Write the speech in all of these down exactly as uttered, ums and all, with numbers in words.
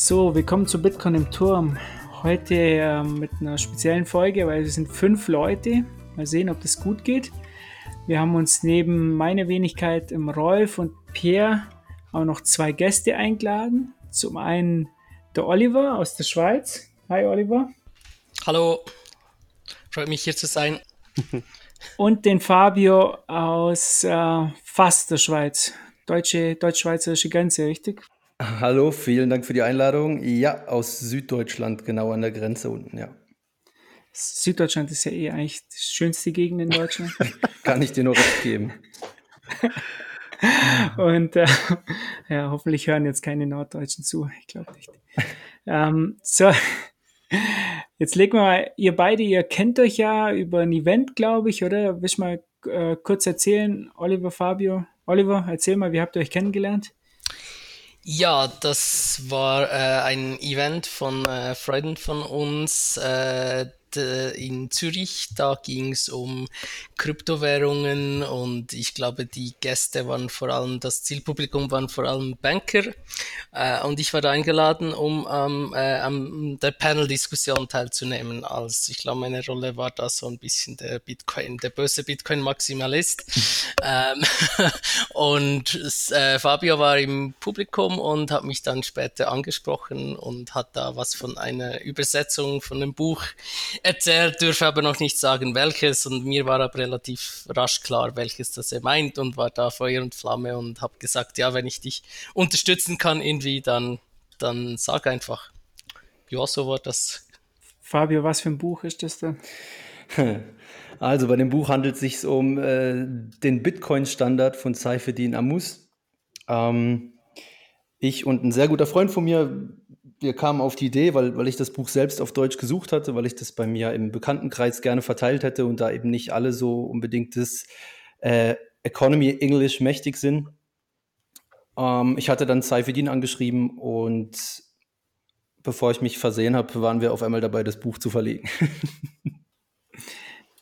So, willkommen zu Bitcoin im Turm. Heute äh, mit einer speziellen Folge, weil wir sind fünf Leute. Mal sehen, ob das gut geht. Wir haben uns neben meiner Wenigkeit im Rolf und Pierre auch noch zwei Gäste eingeladen. Zum einen der Oliver aus der Schweiz. Hi Oliver. Hallo, freut mich hier zu sein. Und den Fabio aus äh, fast der Schweiz. Deutsche, deutsch-schweizerische Grenze, richtig? Hallo, vielen Dank für die Einladung. Ja, aus Süddeutschland, genau an der Grenze unten, ja. Süddeutschland ist ja eh eigentlich die schönste Gegend in Deutschland. Kann ich dir nur recht geben. Und äh, ja, hoffentlich hören jetzt keine Norddeutschen zu. Ich glaube nicht. Ähm, so, jetzt legen wir mal, ihr beide, ihr kennt euch ja über ein Event, glaube ich, oder? Willst du mal äh, kurz erzählen, Oliver, Fabio? Oliver, erzähl mal, wie habt ihr euch kennengelernt? Ja, das war äh, ein Event von äh, Freunden von uns äh, de, in Zürich. Da ging es um Kryptowährungen und ich glaube, die Gäste waren vor allem, das Zielpublikum waren vor allem Banker. Äh, und ich war da eingeladen, um ähm, äh, an der Panel-Diskussion teilzunehmen. Also ich glaube, meine Rolle war da so ein bisschen der Bitcoin, der böse Bitcoin-Maximalist. ähm, und äh, Fabio war im Publikum und hat mich dann später angesprochen und hat da was von einer Übersetzung von einem Buch erzählt, dürfe aber noch nicht sagen, welches, und mir war aber relativ rasch klar, welches das er meint, und war da Feuer und Flamme und habe gesagt, ja, wenn ich dich unterstützen kann irgendwie, dann, dann sag einfach. Ja, so war das. Fabio, was für ein Buch ist das denn? Also bei dem Buch handelt es sich um äh, den Bitcoin Standard von Saifedean Ammous. Ähm, Ich und ein sehr guter Freund von mir, wir kamen auf die Idee, weil, weil ich das Buch selbst auf Deutsch gesucht hatte, weil ich das bei mir im Bekanntenkreis gerne verteilt hätte und da eben nicht alle so unbedingt das äh, Economy English mächtig sind. Ähm, ich hatte dann Saifedean angeschrieben und bevor ich mich versehen habe, waren wir auf einmal dabei, das Buch zu verlegen.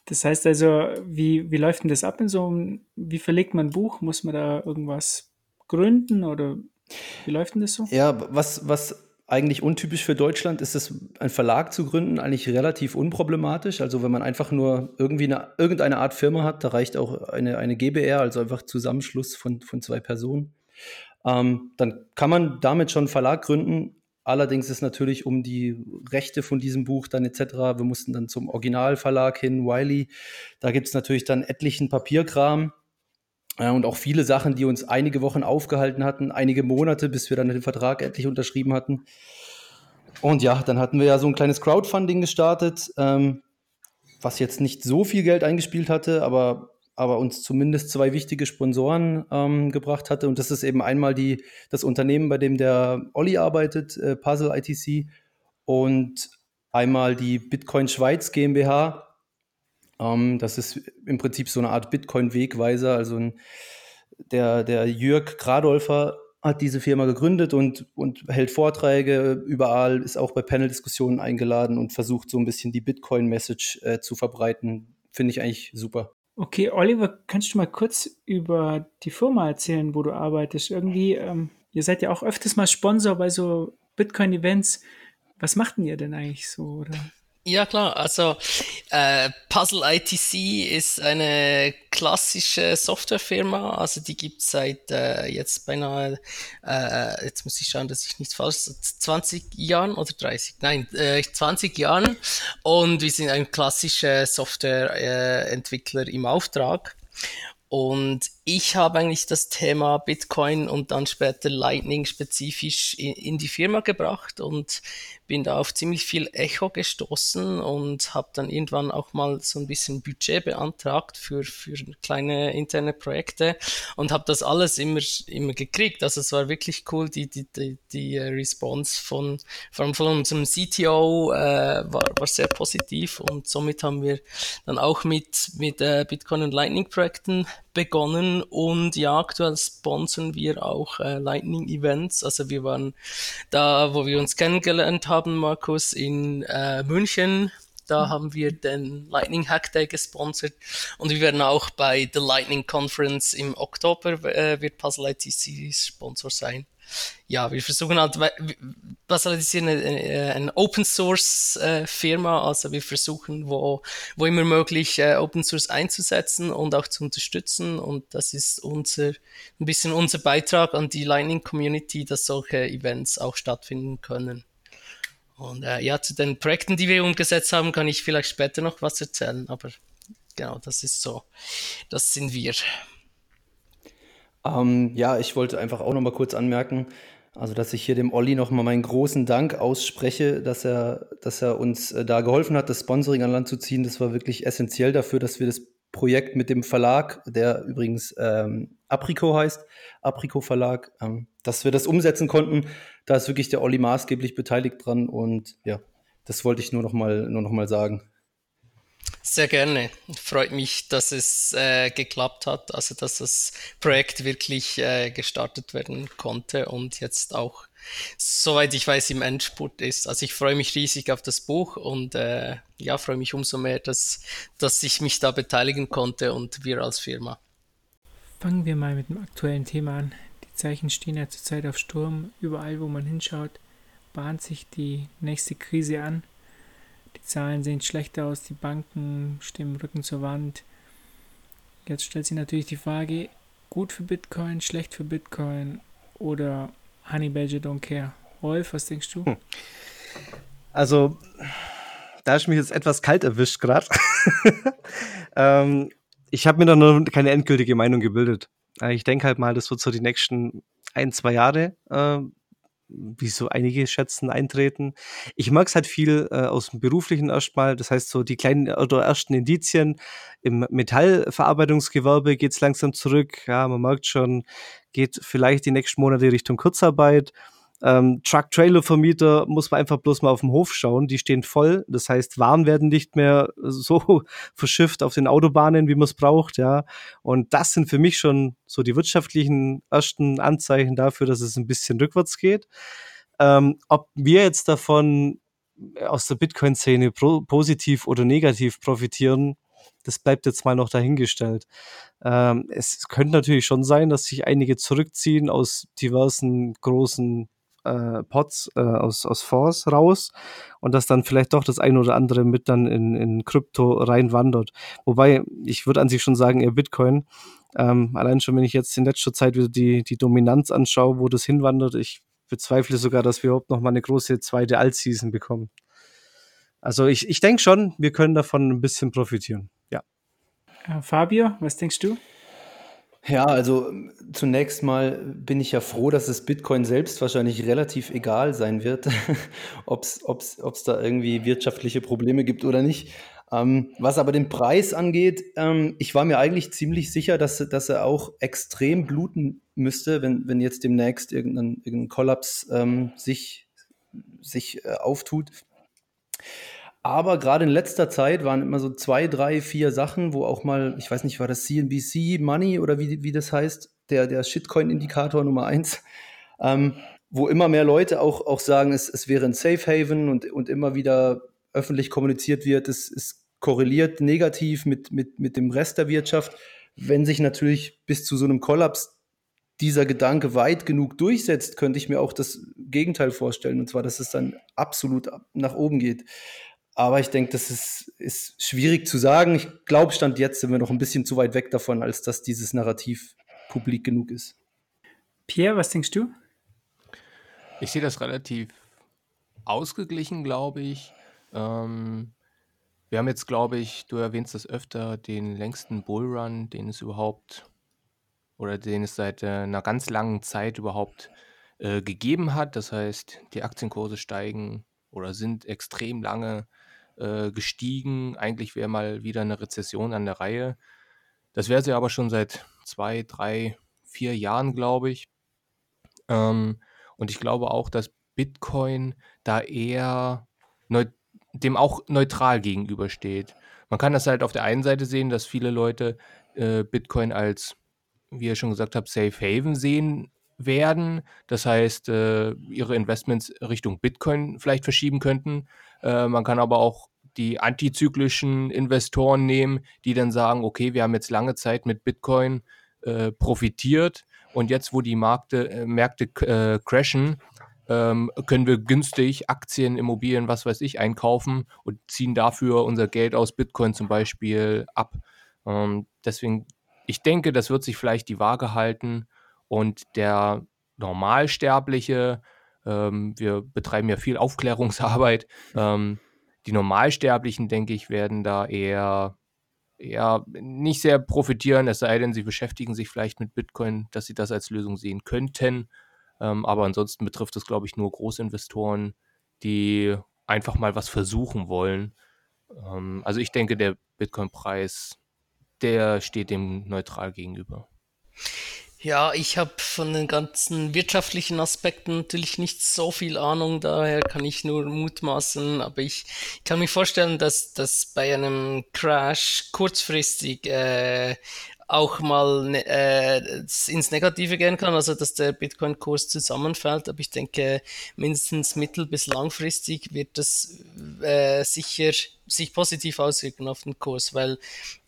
Das heißt also, wie, wie läuft denn das ab in so einem, wie verlegt man ein Buch? Muss man da irgendwas gründen oder... Wie läuft denn das so? Ja, was, was eigentlich untypisch für Deutschland ist, ist, einen Verlag zu gründen, eigentlich relativ unproblematisch. Also wenn man einfach nur irgendwie eine, irgendeine Art Firma hat, da reicht auch eine, eine GbR, also einfach Zusammenschluss von, von zwei Personen. Ähm, dann kann man damit schon einen Verlag gründen. Allerdings ist natürlich um die Rechte von diesem Buch dann et cetera. Wir mussten dann zum Originalverlag hin, Wiley. Da gibt es natürlich dann etlichen Papierkram. Ja, und auch viele Sachen, die uns einige Wochen aufgehalten hatten, einige Monate, bis wir dann den Vertrag endlich unterschrieben hatten. Und ja, dann hatten wir ja so ein kleines Crowdfunding gestartet, ähm, was jetzt nicht so viel Geld eingespielt hatte, aber, aber uns zumindest zwei wichtige Sponsoren ähm, gebracht hatte. Und das ist eben einmal die, das Unternehmen, bei dem der Olli arbeitet, äh, Puzzle I T C, und einmal die Bitcoin Schweiz GmbH. Um, das ist im Prinzip so eine Art Bitcoin-Wegweiser. Also ein, der, der Jörg Gradolfer hat diese Firma gegründet und, und hält Vorträge überall, ist auch bei Panel-Diskussionen eingeladen und versucht so ein bisschen die Bitcoin-Message äh, zu verbreiten. Finde ich eigentlich super. Okay, Oliver, kannst du mal kurz über die Firma erzählen, wo du arbeitest? Irgendwie, ähm, ihr seid ja auch öfters mal Sponsor bei so Bitcoin-Events. Was macht denn ihr denn eigentlich so, oder? Ja klar, also äh, Puzzle I T C ist eine klassische Softwarefirma, also die gibt es seit äh, jetzt beinahe, äh, jetzt muss ich schauen, dass ich nichts falsch sage, zwanzig Jahren oder dreißig, nein, äh, zwanzig Jahren, und wir sind ein klassischer Softwareentwickler äh, im Auftrag. Und ich habe eigentlich das Thema Bitcoin und dann später Lightning spezifisch in, in die Firma gebracht und bin da auf ziemlich viel Echo gestoßen und habe dann irgendwann auch mal so ein bisschen Budget beantragt für, für kleine interne Projekte und habe das alles immer, immer gekriegt. Also es war wirklich cool, die, die, die, die Response von, von, von unserem C T O äh, war, war sehr positiv, und somit haben wir dann auch mit, mit äh, Bitcoin und Lightning Projekten begonnen, und ja, aktuell sponsern wir auch äh, Lightning Events. Also wir waren da, wo wir uns kennengelernt haben, Markus, in äh, München, Da haben wir den Lightning Hack Day gesponsert und wir werden auch bei der Lightning Conference im Oktober, äh, wird Puzzle I T C Sponsor sein. Ja, wir versuchen halt, Puzzle I T C ist eine, eine Open Source äh, Firma, also wir versuchen, wo, wo immer möglich äh, Open Source einzusetzen und auch zu unterstützen, und das ist unser, ein bisschen unser Beitrag an die Lightning Community, dass solche Events auch stattfinden können. Und äh, ja, zu den Projekten, die wir umgesetzt haben, kann ich vielleicht später noch was erzählen, aber genau, das ist so. Das sind wir. Ähm, ja, ich wollte einfach auch nochmal kurz anmerken, also dass ich hier dem Olli nochmal meinen großen Dank ausspreche, dass er, dass er uns äh, da geholfen hat, das Sponsoring an Land zu ziehen. Das war wirklich essentiell dafür, dass wir das Projekt mit dem Verlag, der übrigens ähm, Aprycot heißt, Aprycot Verlag, ähm, dass wir das umsetzen konnten. Da ist wirklich der Olli maßgeblich beteiligt dran, und ja, das wollte ich nur noch mal, nur noch mal sagen. Sehr gerne. Freut mich, dass es äh, geklappt hat, also dass das Projekt wirklich äh, gestartet werden konnte und jetzt auch, soweit ich weiß, im Endspurt ist. Also ich freue mich riesig auf das Buch und äh, ja, freue mich umso mehr, dass, dass ich mich da beteiligen konnte und wir als Firma. Fangen wir mal mit dem aktuellen Thema an. Die Zeichen stehen ja zurzeit auf Sturm. Überall, wo man hinschaut, bahnt sich die nächste Krise an. Die Zahlen sehen schlechter aus, die Banken stehen im Rücken zur Wand. Jetzt stellt sich natürlich die Frage, gut für Bitcoin, schlecht für Bitcoin oder Honey Badger don't care. Rolf, was denkst du? Also, da habe ich mich jetzt etwas kalt erwischt gerade. ähm, ich habe mir da noch keine endgültige Meinung gebildet. Ich denke halt mal, das wird so die nächsten ein, zwei Jahre, äh, wie so einige schätzen, eintreten. Ich mag es halt viel äh, aus dem Beruflichen erstmal. Das heißt, so die kleinen oder ersten Indizien im Metallverarbeitungsgewerbe geht es langsam zurück. Ja, man merkt schon, geht vielleicht die nächsten Monate Richtung Kurzarbeit. Ähm, Truck-Trailer-Vermieter muss man einfach bloß mal auf den Hof schauen, die stehen voll, das heißt, Waren werden nicht mehr so verschifft auf den Autobahnen, wie man es braucht, ja, und das sind für mich schon so die wirtschaftlichen ersten Anzeichen dafür, dass es ein bisschen rückwärts geht. Ähm, ob wir jetzt davon aus der Bitcoin-Szene pro- positiv oder negativ profitieren, das bleibt jetzt mal noch dahingestellt. Ähm, es könnte natürlich schon sein, dass sich einige zurückziehen aus diversen großen äh, Pots, äh, aus, aus Fonds raus, und dass dann vielleicht doch das ein oder andere mit dann in, in Krypto reinwandert. Wobei, ich würde an sich schon sagen, eher Bitcoin. Ähm, allein schon, wenn ich jetzt in letzter Zeit wieder die, die Dominanz anschaue, wo das hinwandert, ich bezweifle sogar, dass wir überhaupt noch mal eine große zweite Alt-Season bekommen. Also ich, ich denke schon, wir können davon ein bisschen profitieren. Fabio, was denkst du? Ja, also zunächst mal bin ich ja froh, dass es Bitcoin selbst wahrscheinlich relativ egal sein wird, ob es da irgendwie wirtschaftliche Probleme gibt oder nicht. Ähm, was aber den Preis angeht, ähm, ich war mir eigentlich ziemlich sicher, dass, dass er auch extrem bluten müsste, wenn, wenn jetzt demnächst irgendein, irgendein Kollaps ähm, sich, sich äh, auftut. Aber gerade in letzter Zeit waren immer so zwei, drei, vier Sachen, wo auch mal, ich weiß nicht, war das C N B C Money oder wie, wie das heißt, der, der Shitcoin-Indikator Nummer eins, ähm, wo immer mehr Leute auch, auch sagen, es, es wäre ein Safe Haven, und, und immer wieder öffentlich kommuniziert wird, es, es korreliert negativ mit, mit, mit dem Rest der Wirtschaft. Wenn sich natürlich bis zu so einem Kollaps dieser Gedanke weit genug durchsetzt, könnte ich mir auch das Gegenteil vorstellen, und zwar, dass es dann absolut nach oben geht. Aber ich denke, das ist, ist schwierig zu sagen. Ich glaube, Stand jetzt sind wir noch ein bisschen zu weit weg davon, als dass dieses Narrativ publik genug ist. Pierre, was denkst du? Ich sehe das relativ ausgeglichen, glaube ich. Ähm, wir haben jetzt, glaube ich, du erwähnst das öfter, den längsten Bullrun, den es überhaupt, oder den es seit äh, einer ganz langen Zeit überhaupt äh, gegeben hat. Das heißt, die Aktienkurse steigen oder sind extrem lange gestiegen. Eigentlich wäre mal wieder eine Rezession an der Reihe. Das wäre sie aber schon seit zwei, drei, vier Jahren, glaube ich. Ähm, und ich glaube auch, dass Bitcoin da eher neu- dem auch neutral gegenübersteht. Man kann das halt auf der einen Seite sehen, dass viele Leute äh, Bitcoin als, wie ihr schon gesagt habt, Safe Haven sehen werden. Das heißt, äh, ihre Investments Richtung Bitcoin vielleicht verschieben könnten. Man kann aber auch die antizyklischen Investoren nehmen, die dann sagen, okay, wir haben jetzt lange Zeit mit Bitcoin äh, profitiert und jetzt, wo die Märkte, äh, Märkte äh, crashen, ähm, können wir günstig Aktien, Immobilien, was weiß ich, einkaufen und ziehen dafür unser Geld aus Bitcoin zum Beispiel ab. Ähm, deswegen, ich denke, das wird sich vielleicht die Waage halten und der Normalsterbliche, ähm, wir betreiben ja viel Aufklärungsarbeit, ähm, die Normalsterblichen, denke ich, werden da eher, eher nicht sehr profitieren, es sei denn, sie beschäftigen sich vielleicht mit Bitcoin, dass sie das als Lösung sehen könnten. Ähm, aber ansonsten betrifft es, glaube ich, nur Großinvestoren, die einfach mal was versuchen wollen. Ähm, also ich denke, der Bitcoin-Preis, der steht dem neutral gegenüber. Ja, ich habe von den ganzen wirtschaftlichen Aspekten natürlich nicht so viel Ahnung, daher kann ich nur mutmaßen, aber ich, ich kann mir vorstellen, dass, dass bei einem Crash kurzfristig äh, auch mal äh, ins Negative gehen kann, also dass der Bitcoin-Kurs zusammenfällt, aber ich denke, mindestens mittel- bis langfristig wird das äh, sicher sich positiv auswirken auf den Kurs, weil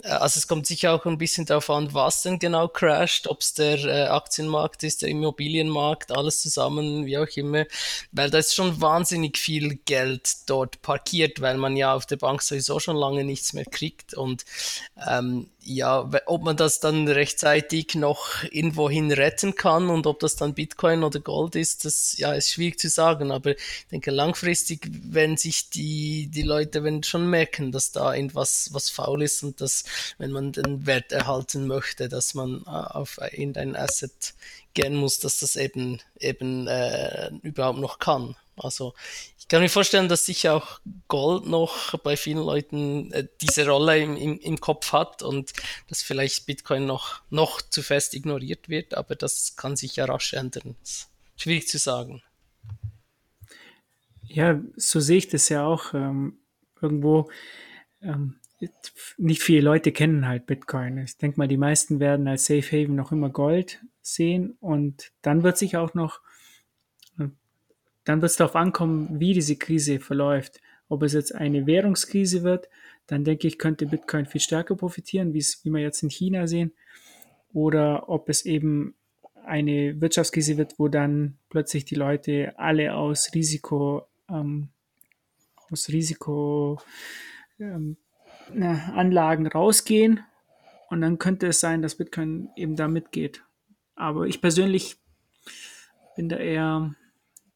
äh, also es kommt sicher auch ein bisschen darauf an, was denn genau crasht, ob es der äh, Aktienmarkt ist, der Immobilienmarkt, alles zusammen, wie auch immer, weil da ist schon wahnsinnig viel Geld dort parkiert, weil man ja auf der Bank sowieso schon lange nichts mehr kriegt und ähm, ja, ob man das dann rechtzeitig noch irgendwohin retten kann und ob das dann Bitcoin oder Gold ist, das ja, ist schwierig zu sagen, aber ich denke langfristig, wenn sich die, die Leute wenn schon merken, dass da irgendwas was faul ist und dass, wenn man den Wert erhalten möchte, dass man auf irgendein Asset gehen muss, dass das eben, eben äh, überhaupt noch kann. Also ich kann mir vorstellen, dass sicher auch Gold noch bei vielen Leuten äh, diese Rolle im, im, im Kopf hat und dass vielleicht Bitcoin noch, noch zu fest ignoriert wird, aber das kann sich ja rasch ändern. Schwierig zu sagen. Ja, so sehe ich das ja auch ähm, irgendwo. Ähm, nicht viele Leute kennen halt Bitcoin. Ich denke mal, die meisten werden als Safe Haven noch immer Gold sehen und dann wird sich auch noch Dann wird es darauf ankommen, wie diese Krise verläuft. Ob es jetzt eine Währungskrise wird, dann denke ich, könnte Bitcoin viel stärker profitieren, wie wir jetzt in China sehen. Oder ob es eben eine Wirtschaftskrise wird, wo dann plötzlich die Leute alle aus Risiko, ähm, aus Risiko ähm, na, Anlagen rausgehen. Und dann könnte es sein, dass Bitcoin eben da mitgeht. Aber ich persönlich bin da eher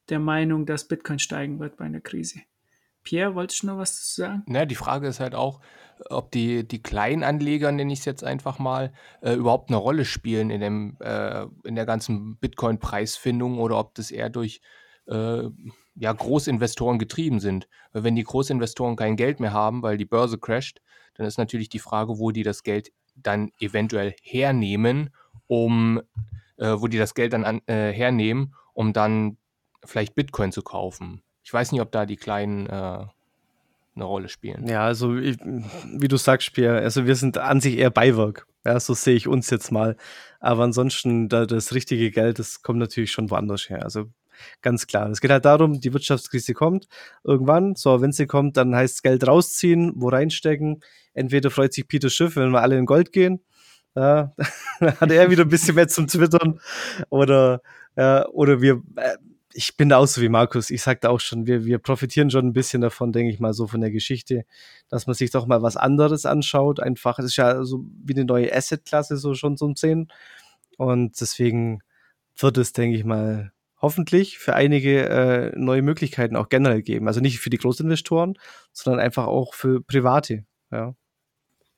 der Meinung, dass Bitcoin steigen wird bei einer Krise. Pierre, wolltest du noch was dazu sagen? Na, die Frage ist halt auch, ob die, die Kleinanleger, nenne ich es jetzt einfach mal, äh, überhaupt eine Rolle spielen in, dem, äh, in der ganzen Bitcoin-Preisfindung oder ob das eher durch äh, ja, Großinvestoren getrieben sind. Weil wenn die Großinvestoren kein Geld mehr haben, weil die Börse crasht, dann ist natürlich die Frage, wo die das Geld dann eventuell hernehmen, um äh, wo die das Geld dann an, äh, hernehmen, um dann vielleicht Bitcoin zu kaufen. Ich weiß nicht, ob da die Kleinen äh, eine Rolle spielen. Ja, also ich, wie du sagst, Pierre, also wir sind an sich eher Beiwerk. Ja, so sehe ich uns jetzt mal. Aber ansonsten, da das richtige Geld, das kommt natürlich schon woanders her. Also ganz klar. Es geht halt darum, die Wirtschaftskrise kommt irgendwann. So, wenn sie kommt, dann heißt es Geld rausziehen, wo reinstecken. Entweder freut sich Peter Schiff, wenn wir alle in Gold gehen. Ja, dann hat er wieder ein bisschen mehr zum Twittern. Oder, ja, oder wir... Äh, Ich bin da auch so wie Markus, ich sagte auch schon, wir, wir profitieren schon ein bisschen davon, denke ich mal, so von der Geschichte, dass man sich doch mal was anderes anschaut, einfach, das ist ja so wie eine neue Asset-Klasse, so schon zum Sehen, und deswegen wird es, denke ich mal, hoffentlich für einige äh, neue Möglichkeiten auch generell geben, also nicht für die Großinvestoren, sondern einfach auch für Private, ja.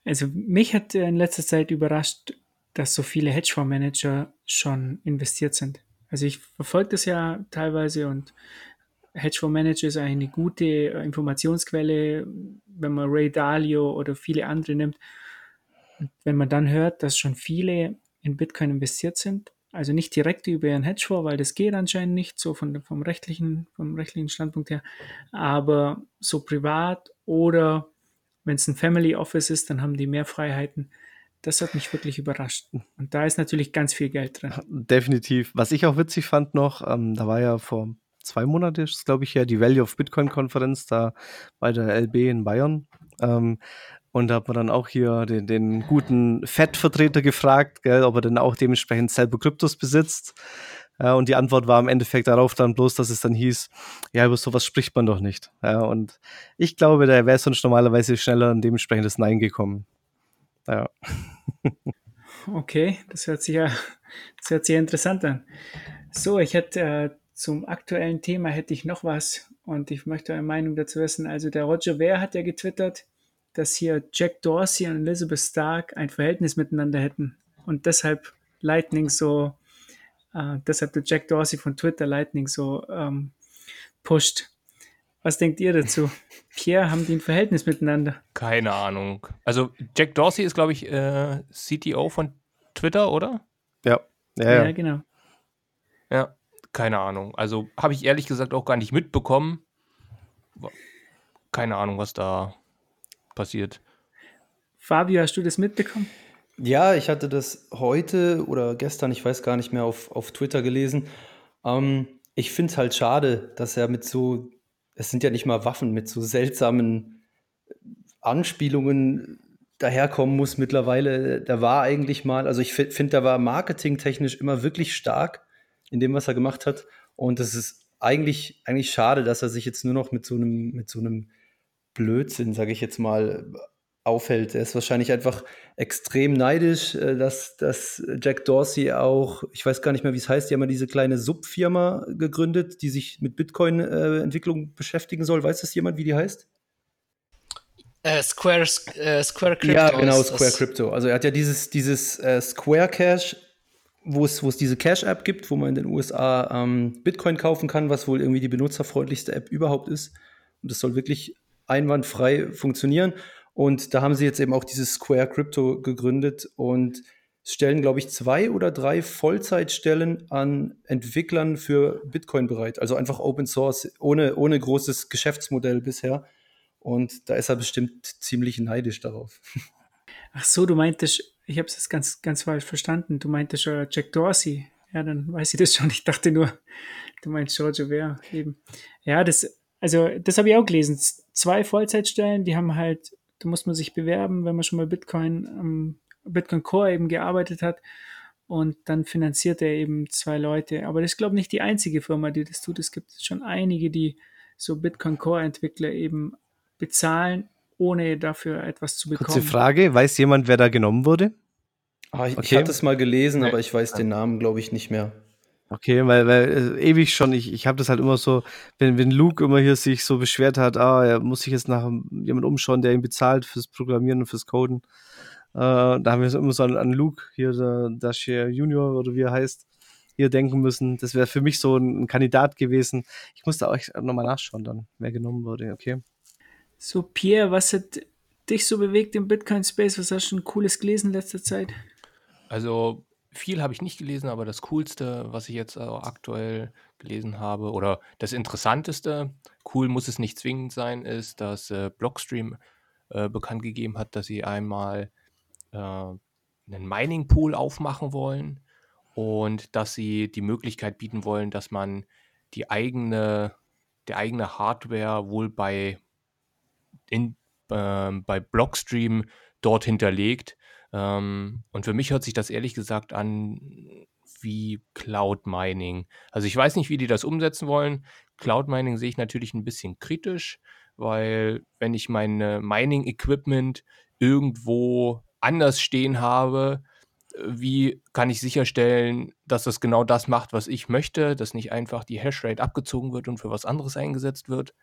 Also mich hat in letzter Zeit überrascht, dass so viele Hedgefondsmanager schon investiert sind. Also ich verfolge das ja teilweise und Hedgefondsmanager ist eine gute Informationsquelle, wenn man Ray Dalio oder viele andere nimmt. Und wenn man dann hört, dass schon viele in Bitcoin investiert sind, also nicht direkt über ihren Hedgefonds, weil das geht anscheinend nicht, so von, vom, rechtlichen, vom rechtlichen Standpunkt her, aber so privat oder wenn es ein Family Office ist, dann haben die mehr Freiheiten. Das hat mich wirklich überrascht. Und da ist natürlich ganz viel Geld drin. Definitiv. Was ich auch witzig fand noch, ähm, da war ja vor zwei Monate ist, glaube ich, ja, die Value of Bitcoin-Konferenz da bei der L B in Bayern. Ähm, und da hat man dann auch hier den, den guten Fed-Vertreter gefragt, gell, ob er denn auch dementsprechend selber Kryptos besitzt. Ja, und die Antwort war im Endeffekt darauf dann bloß, dass es dann hieß, ja, über sowas spricht man doch nicht. Ja, und ich glaube, da wäre sonst normalerweise schneller ein dementsprechendes Nein gekommen. Ja. Okay, das hört sich ja das hört sich ja interessant an. So, ich hätte äh, zum aktuellen Thema hätte ich noch was und ich möchte eine Meinung dazu wissen. Also der Roger Ver hat ja getwittert, dass hier Jack Dorsey und Elizabeth Stark ein Verhältnis miteinander hätten und deshalb Lightning so Uh, deshalb der Jack Dorsey von Twitter Lightning so ähm, pusht. Was denkt ihr dazu? Pierre, haben die ein Verhältnis miteinander? Keine Ahnung. Also Jack Dorsey ist, glaube ich, äh, C T O von Twitter, oder? Ja. Ja, ja. ja genau. Ja, keine Ahnung. Also habe ich ehrlich gesagt auch gar nicht mitbekommen. Keine Ahnung, was da passiert. Fabio, hast du das mitbekommen? Ja, ich hatte das heute oder gestern, ich weiß gar nicht mehr, auf, auf Twitter gelesen. Ähm, ich finde es halt schade, dass er mit so, es sind ja nicht mal Waffen, mit so seltsamen Anspielungen daherkommen muss mittlerweile. Der war eigentlich mal, also ich finde, der war marketingtechnisch immer wirklich stark in dem, was er gemacht hat. Und es ist eigentlich, eigentlich schade, dass er sich jetzt nur noch mit so einem, mit so einem Blödsinn, sage ich jetzt mal, aufhält. Er ist wahrscheinlich einfach extrem neidisch, dass, dass Jack Dorsey auch, ich weiß gar nicht mehr, wie es heißt, die haben ja diese kleine Subfirma gegründet, die sich mit Bitcoin-Entwicklung beschäftigen soll. Weiß das jemand, wie die heißt? Äh, Square, äh, Square Crypto. Ja, genau, Square Crypto. Also er hat ja dieses, dieses äh, Square Cash, wo es, wo es diese Cash-App gibt, wo man in den U S A ähm, Bitcoin kaufen kann, was wohl irgendwie die benutzerfreundlichste App überhaupt ist. Und das soll wirklich einwandfrei funktionieren. Und da haben sie jetzt eben auch dieses Square Crypto gegründet und stellen, glaube ich, zwei oder drei Vollzeitstellen an Entwicklern für Bitcoin bereit. Also einfach Open Source, ohne, ohne großes Geschäftsmodell bisher. Und da ist er bestimmt ziemlich neidisch darauf. Ach so, du meintest, ich habe es jetzt ganz, ganz falsch verstanden, du meintest uh, Jack Dorsey. Ja, dann weiß ich das schon. Ich dachte nur, du meinst Roger Ver eben. Ja, das, also das habe ich auch gelesen. Zwei Vollzeitstellen, die haben halt, da muss man sich bewerben, wenn man schon mal Bitcoin, ähm, Bitcoin Core eben gearbeitet hat. Und dann finanziert er eben zwei Leute. Aber das ist, glaube ich, nicht die einzige Firma, die das tut. Es gibt schon einige, die so Bitcoin Core Entwickler eben bezahlen, ohne dafür etwas zu bekommen. Kurze Frage, weiß jemand, wer da genommen wurde? Ah, ich, okay. ich hatte es mal gelesen, aber ich weiß den Namen, glaube ich, nicht mehr. Okay, weil, weil also ewig schon, ich, ich habe das halt immer so, wenn, wenn Luke immer hier sich so beschwert hat, ah, er muss sich jetzt nach jemand umschauen, der ihn bezahlt fürs Programmieren und fürs Coden. Äh, da haben wir immer so an, an Luke, hier der, der Dashier Junior oder wie er heißt, hier denken müssen. Das wäre für mich so ein, ein Kandidat gewesen. Ich musste auch nochmal nachschauen dann, wer genommen wurde, okay. So, Pierre, was hat dich so bewegt im Bitcoin-Space? Was hast du schon Cooles gelesen in letzter Zeit? Also, viel habe ich nicht gelesen, aber das Coolste, was ich jetzt aktuell gelesen habe, oder das Interessanteste, cool muss es nicht zwingend sein, ist, dass äh, Blockstream äh, bekannt gegeben hat, dass sie einmal äh, einen Mining-Pool aufmachen wollen und dass sie die Möglichkeit bieten wollen, dass man die eigene, die eigene Hardware wohl bei, in, äh, bei Blockstream dort hinterlegt. Und für mich hört sich das ehrlich gesagt an wie Cloud Mining. Also ich weiß nicht, wie die das umsetzen wollen. Cloud Mining sehe ich natürlich ein bisschen kritisch, weil wenn ich mein Mining Equipment irgendwo anders stehen habe, wie kann ich sicherstellen, dass das genau das macht, was ich möchte, dass nicht einfach die Hashrate abgezogen wird und für was anderes eingesetzt wird.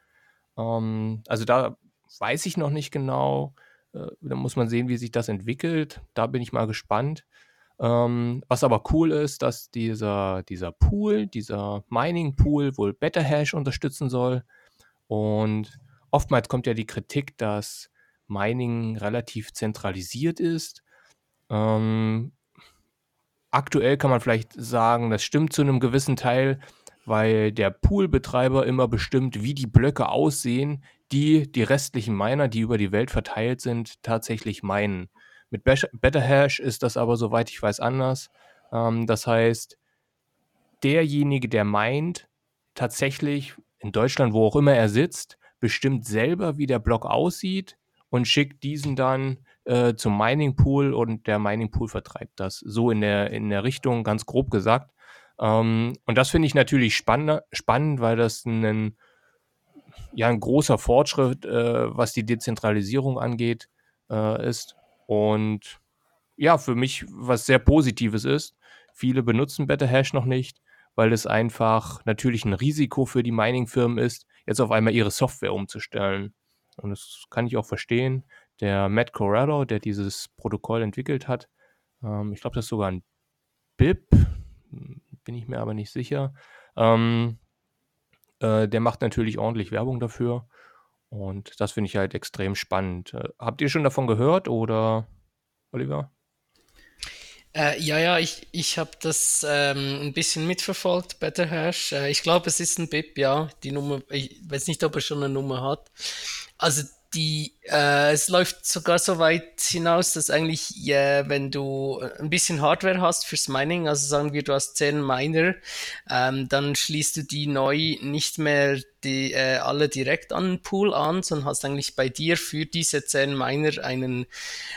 Also da weiß ich noch nicht genau. Da muss man sehen, wie sich das entwickelt. Da bin ich mal gespannt. Ähm, was aber cool ist, dass dieser, dieser Pool, dieser Mining-Pool wohl BetterHash unterstützen soll. Und oftmals kommt ja die Kritik, dass Mining relativ zentralisiert ist. Ähm, aktuell kann man vielleicht sagen, das stimmt zu einem gewissen Teil, weil der Poolbetreiber immer bestimmt, wie die Blöcke aussehen, die die restlichen Miner, die über die Welt verteilt sind, tatsächlich meinen. Mit BetterHash ist das aber, soweit ich weiß, anders. Ähm, das heißt, derjenige, der meint, tatsächlich in Deutschland, wo auch immer er sitzt, bestimmt selber, wie der Block aussieht und schickt diesen dann äh, zum Mining Pool und der Mining Pool vertreibt das. So in der, in der Richtung, ganz grob gesagt. Ähm, und das finde ich natürlich spann- spannend, weil das ein, ja, ein großer Fortschritt, äh, was die Dezentralisierung angeht, äh, ist. Und ja, für mich was sehr Positives ist. Viele benutzen BetterHash noch nicht, weil es einfach natürlich ein Risiko für die Mining-Firmen ist, jetzt auf einmal ihre Software umzustellen. Und das kann ich auch verstehen. Der Matt Corrado, der dieses Protokoll entwickelt hat, ähm, ich glaube, das ist sogar ein B I P, bin ich mir aber nicht sicher, ähm, äh, der macht natürlich ordentlich Werbung dafür. Und das finde ich halt extrem spannend. Äh, habt ihr schon davon gehört oder, Oliver? Äh, ja, ja, ich, ich habe das ähm, ein bisschen mitverfolgt, BetterHash. Äh, ich glaube, es ist ein B I P, ja, die Nummer, ich weiß nicht, ob er schon eine Nummer hat. Also die, äh, es läuft sogar so weit hinaus, dass eigentlich, yeah, wenn du ein bisschen Hardware hast fürs Mining, also sagen wir, du hast zehn Miner, ähm, dann schließt du die neu nicht mehr die äh, alle direkt an den Pool an, sondern hast eigentlich bei dir für diese zehn Miner einen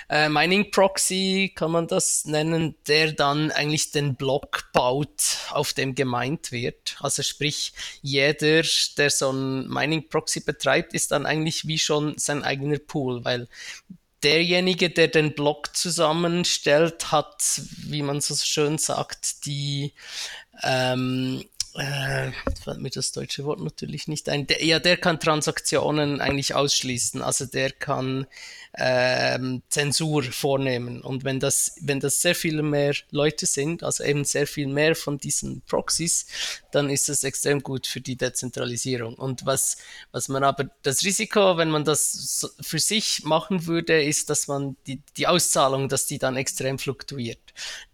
äh, Mining-Proxy, kann man das nennen, der dann eigentlich den Block baut, auf dem gemeint wird. Also sprich, jeder, der so einen Mining-Proxy betreibt, ist dann eigentlich wie schon sein eigener Pool, weil derjenige, der den Block zusammenstellt, hat, wie man so schön sagt, die ähm, Äh, fällt mir das deutsche Wort natürlich nicht ein. Der, ja, der kann Transaktionen eigentlich ausschließen. Also der kann ähm, Zensur vornehmen. Und wenn das, wenn das sehr viel mehr Leute sind, also eben sehr viel mehr von diesen Proxys, dann ist das extrem gut für die Dezentralisierung. Und was, was man aber, das Risiko, wenn man das für sich machen würde, ist, dass man die, die Auszahlung, dass die dann extrem fluktuiert.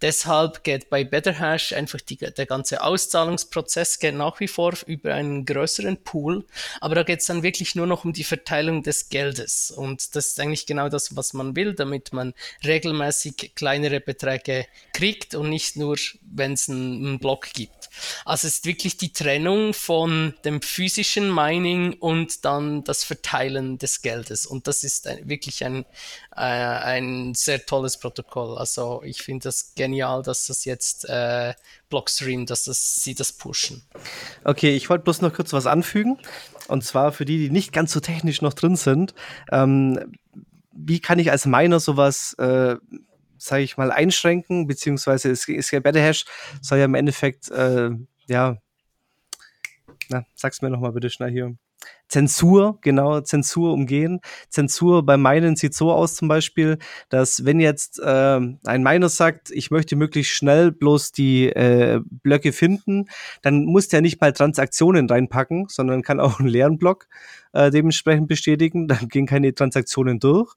Deshalb geht bei BetterHash einfach die, der ganze Auszahlungsprozess geht nach wie vor über einen größeren Pool, aber da geht es dann wirklich nur noch um die Verteilung des Geldes und das ist eigentlich genau das, was man will, damit man regelmäßig kleinere Beträge kriegt und nicht nur, wenn es einen Block gibt. Also es ist wirklich die Trennung von dem physischen Mining und dann das Verteilen des Geldes und das ist ein, wirklich ein, äh, ein sehr tolles Protokoll. Also ich finde das genial, dass das jetzt äh, Blockstream, dass das, sie das pushen. Okay, ich wollte bloß noch kurz was anfügen. Und zwar für die, die nicht ganz so technisch noch drin sind. Ähm, wie kann ich als Miner sowas, äh, sage ich mal, einschränken? Beziehungsweise ist, ist ja BetterHash soll ja im Endeffekt, äh, ja, na, sag's mir nochmal bitte schnell hier. Zensur, genau, Zensur umgehen. Zensur bei Minen sieht so aus zum Beispiel, dass wenn jetzt äh, ein Miner sagt, ich möchte möglichst schnell bloß die äh, Blöcke finden, dann muss der nicht mal Transaktionen reinpacken, sondern kann auch einen leeren Block äh, dementsprechend bestätigen, dann gehen keine Transaktionen durch.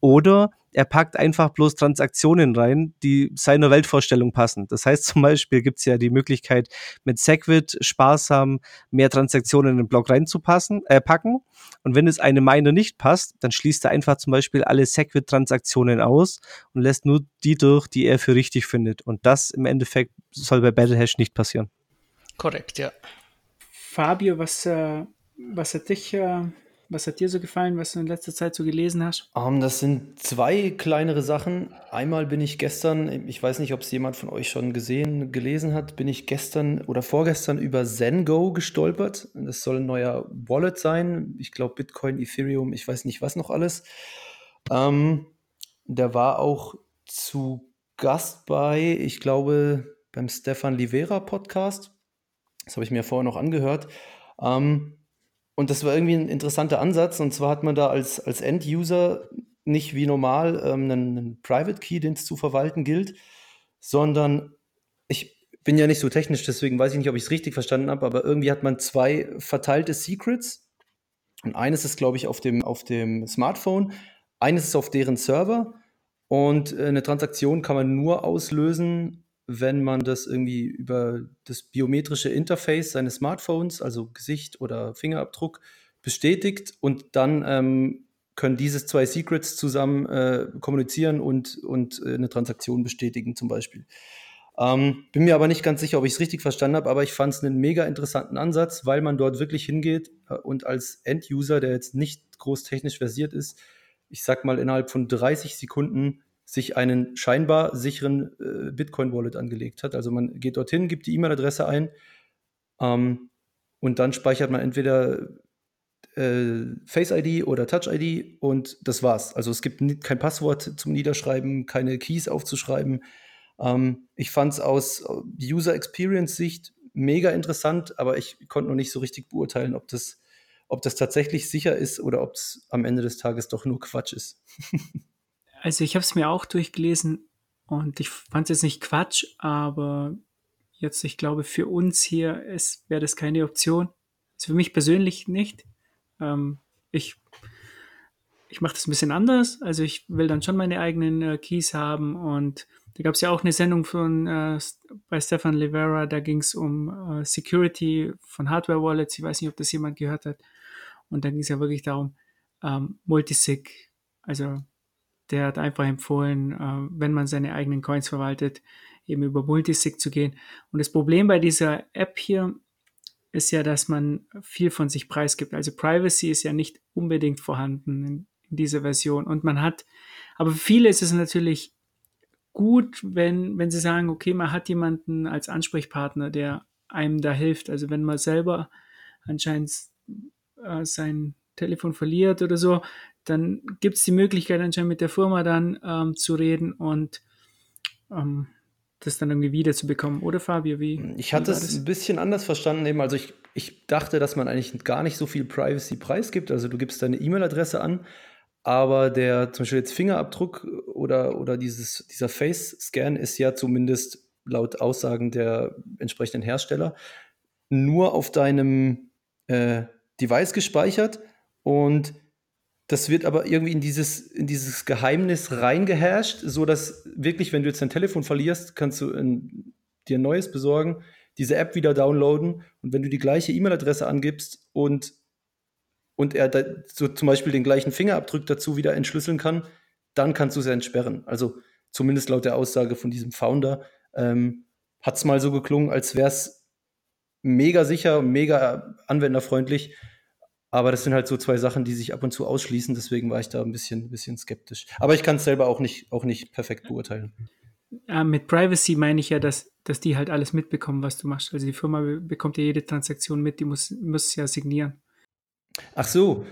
Oder er packt einfach bloß Transaktionen rein, die seiner Weltvorstellung passen. Das heißt zum Beispiel gibt es ja die Möglichkeit, mit Segwit sparsam mehr Transaktionen in den Block reinzupassen, äh, packen. Und wenn es einem Miner nicht passt, dann schließt er einfach zum Beispiel alle Segwit-Transaktionen aus und lässt nur die durch, die er für richtig findet. Und das im Endeffekt soll bei BetterHash nicht passieren. Korrekt, ja. Fabio, was, äh, was hat dich... Äh Was hat dir so gefallen, was du in letzter Zeit so gelesen hast? Um, das sind zwei kleinere Sachen. Einmal bin ich gestern, ich weiß nicht, ob es jemand von euch schon gesehen, gelesen hat, bin ich gestern oder vorgestern über Zengo gestolpert. Das soll ein neuer Wallet sein. Ich glaube Bitcoin, Ethereum, ich weiß nicht was noch alles. Ähm, der war auch zu Gast bei, ich glaube, beim Stefan Livera Podcast. Das habe ich mir vorher noch angehört. Ähm, Und das war irgendwie ein interessanter Ansatz. Und zwar hat man da als, als End-User nicht wie normal ähm, einen, einen Private Key, den es zu verwalten gilt, sondern ich bin ja nicht so technisch, deswegen weiß ich nicht, ob ich es richtig verstanden habe, aber irgendwie hat man zwei verteilte Secrets. Und eines ist, glaube ich, auf dem, auf dem Smartphone, eines ist auf deren Server. Und eine Transaktion kann man nur auslösen, wenn man das irgendwie über das biometrische Interface seines Smartphones, also Gesicht oder Fingerabdruck, bestätigt und dann ähm, können diese zwei Secrets zusammen äh, kommunizieren und, und äh, eine Transaktion bestätigen zum Beispiel. Ähm, bin mir aber nicht ganz sicher, ob ich es richtig verstanden habe, aber ich fand es einen mega interessanten Ansatz, weil man dort wirklich hingeht und als End-User, der jetzt nicht groß technisch versiert ist, ich sag mal innerhalb von dreißig Sekunden sich einen scheinbar sicheren äh, Bitcoin-Wallet angelegt hat. Also man geht dorthin, gibt die E-Mail-Adresse ein ähm, und dann speichert man entweder äh, Face-I D oder Touch-I D und das war's. Also es gibt nie, kein Passwort zum Niederschreiben, keine Keys aufzuschreiben. Ähm, ich fand es aus User-Experience-Sicht mega interessant, aber ich konnte noch nicht so richtig beurteilen, ob das ob das tatsächlich sicher ist oder ob es am Ende des Tages doch nur Quatsch ist. Also ich habe es mir auch durchgelesen und ich fand es jetzt nicht Quatsch, aber jetzt, ich glaube, für uns hier wäre das keine Option. Also für mich persönlich nicht. Ähm, ich ich mache das ein bisschen anders. Also ich will dann schon meine eigenen äh, Keys haben und da gab es ja auch eine Sendung von äh, bei Stefan Livera, da ging es um äh, Security von Hardware-Wallets. Ich weiß nicht, ob das jemand gehört hat. Und dann ging es ja wirklich darum, ähm, Multisig, also der hat einfach empfohlen, äh, wenn man seine eigenen Coins verwaltet, eben über Multisig zu gehen. Und das Problem bei dieser App hier ist ja, dass man viel von sich preisgibt. Also Privacy ist ja nicht unbedingt vorhanden in, in dieser Version. Und man hat, aber für viele ist es natürlich gut, wenn, wenn sie sagen, okay, man hat jemanden als Ansprechpartner, der einem da hilft. Also wenn man selber anscheinend äh, sein Telefon verliert oder so, dann gibt es die Möglichkeit anscheinend mit der Firma dann ähm, zu reden und ähm, das dann irgendwie wiederzubekommen. Oder Fabio, wie? Ich hatte es ein bisschen anders verstanden eben. Also ich, ich dachte, dass man eigentlich gar nicht so viel Privacy preisgibt. Also du gibst deine E-Mail-Adresse an, aber der zum Beispiel jetzt Fingerabdruck oder, oder dieses, dieser Face-Scan ist ja zumindest laut Aussagen der entsprechenden Hersteller nur auf deinem äh, Device gespeichert und das wird aber irgendwie in dieses, in dieses Geheimnis reingehasht, sodass wirklich, wenn du jetzt dein Telefon verlierst, kannst du in, dir ein neues besorgen, diese App wieder downloaden und wenn du die gleiche E-Mail-Adresse angibst und und er da, so zum Beispiel den gleichen Fingerabdruck dazu wieder entschlüsseln kann, dann kannst du es ja entsperren. Also zumindest laut der Aussage von diesem Founder ähm, hat es mal so geklungen, als wäre es mega sicher, mega anwenderfreundlich. Aber das sind halt so zwei Sachen, die sich ab und zu ausschließen. Deswegen war ich da ein bisschen, bisschen skeptisch. Aber ich kann es selber auch nicht, auch nicht perfekt beurteilen. Äh, mit Privacy meine ich ja, dass, dass die halt alles mitbekommen, was du machst. Also die Firma bekommt ja jede Transaktion mit, die muss, muss ja signieren. Ach so,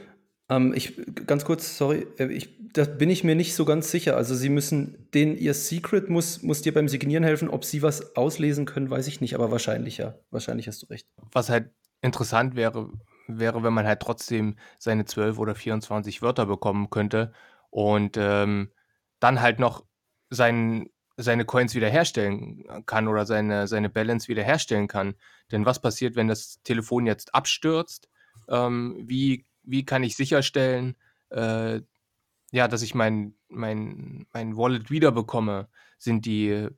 ähm, ich, ganz kurz, sorry, ich, da bin ich mir nicht so ganz sicher. Also sie müssen, den ihr Secret muss, muss dir beim Signieren helfen, ob sie was auslesen können, weiß ich nicht, aber wahrscheinlich ja, wahrscheinlich hast du recht. Was halt interessant wäre, wäre, wenn man halt trotzdem seine zwölf oder vierundzwanzig Wörter bekommen könnte und ähm, dann halt noch sein, seine Coins wiederherstellen kann oder seine, seine Balance wiederherstellen kann. Denn was passiert, wenn das Telefon jetzt abstürzt? Ähm, wie, wie kann ich sicherstellen, äh, ja, dass ich mein, mein, mein Wallet wiederbekomme? Sind die,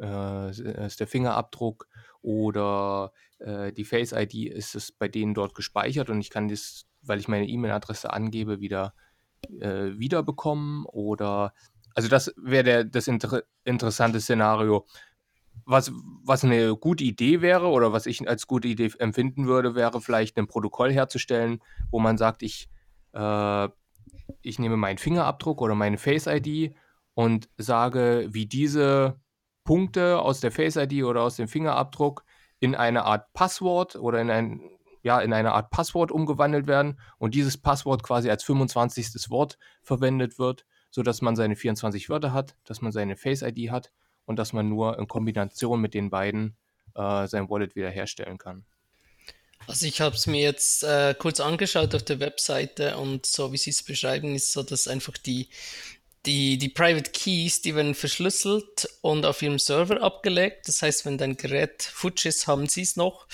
äh, ist der Fingerabdruck oder äh, die Face-I D, ist es bei denen dort gespeichert und ich kann das, weil ich meine E-Mail-Adresse angebe, wieder äh, wiederbekommen? Oder, also das wäre das inter- interessante Szenario. Was, was eine gute Idee wäre oder was ich als gute Idee empfinden würde, wäre vielleicht ein Protokoll herzustellen, wo man sagt, ich, äh, ich nehme meinen Fingerabdruck oder meine Face-I D und sage, wie diese Punkte aus der Face-I D oder aus dem Fingerabdruck in eine Art Passwort oder in, ein, ja, in eine Art Passwort umgewandelt werden und dieses Passwort quasi als fünfundzwanzigstes Wort verwendet wird, sodass man seine vierundzwanzig Wörter hat, dass man seine Face-I D hat und dass man nur in Kombination mit den beiden äh, sein Wallet wiederherstellen kann. Also ich habe es mir jetzt äh, kurz angeschaut auf der Webseite und so wie Sie es beschreiben, ist so, dass einfach die, die, die Private Keys, die werden verschlüsselt und auf Ihrem Server abgelegt. Das heißt, wenn dein Gerät futsch ist, haben Sie es noch.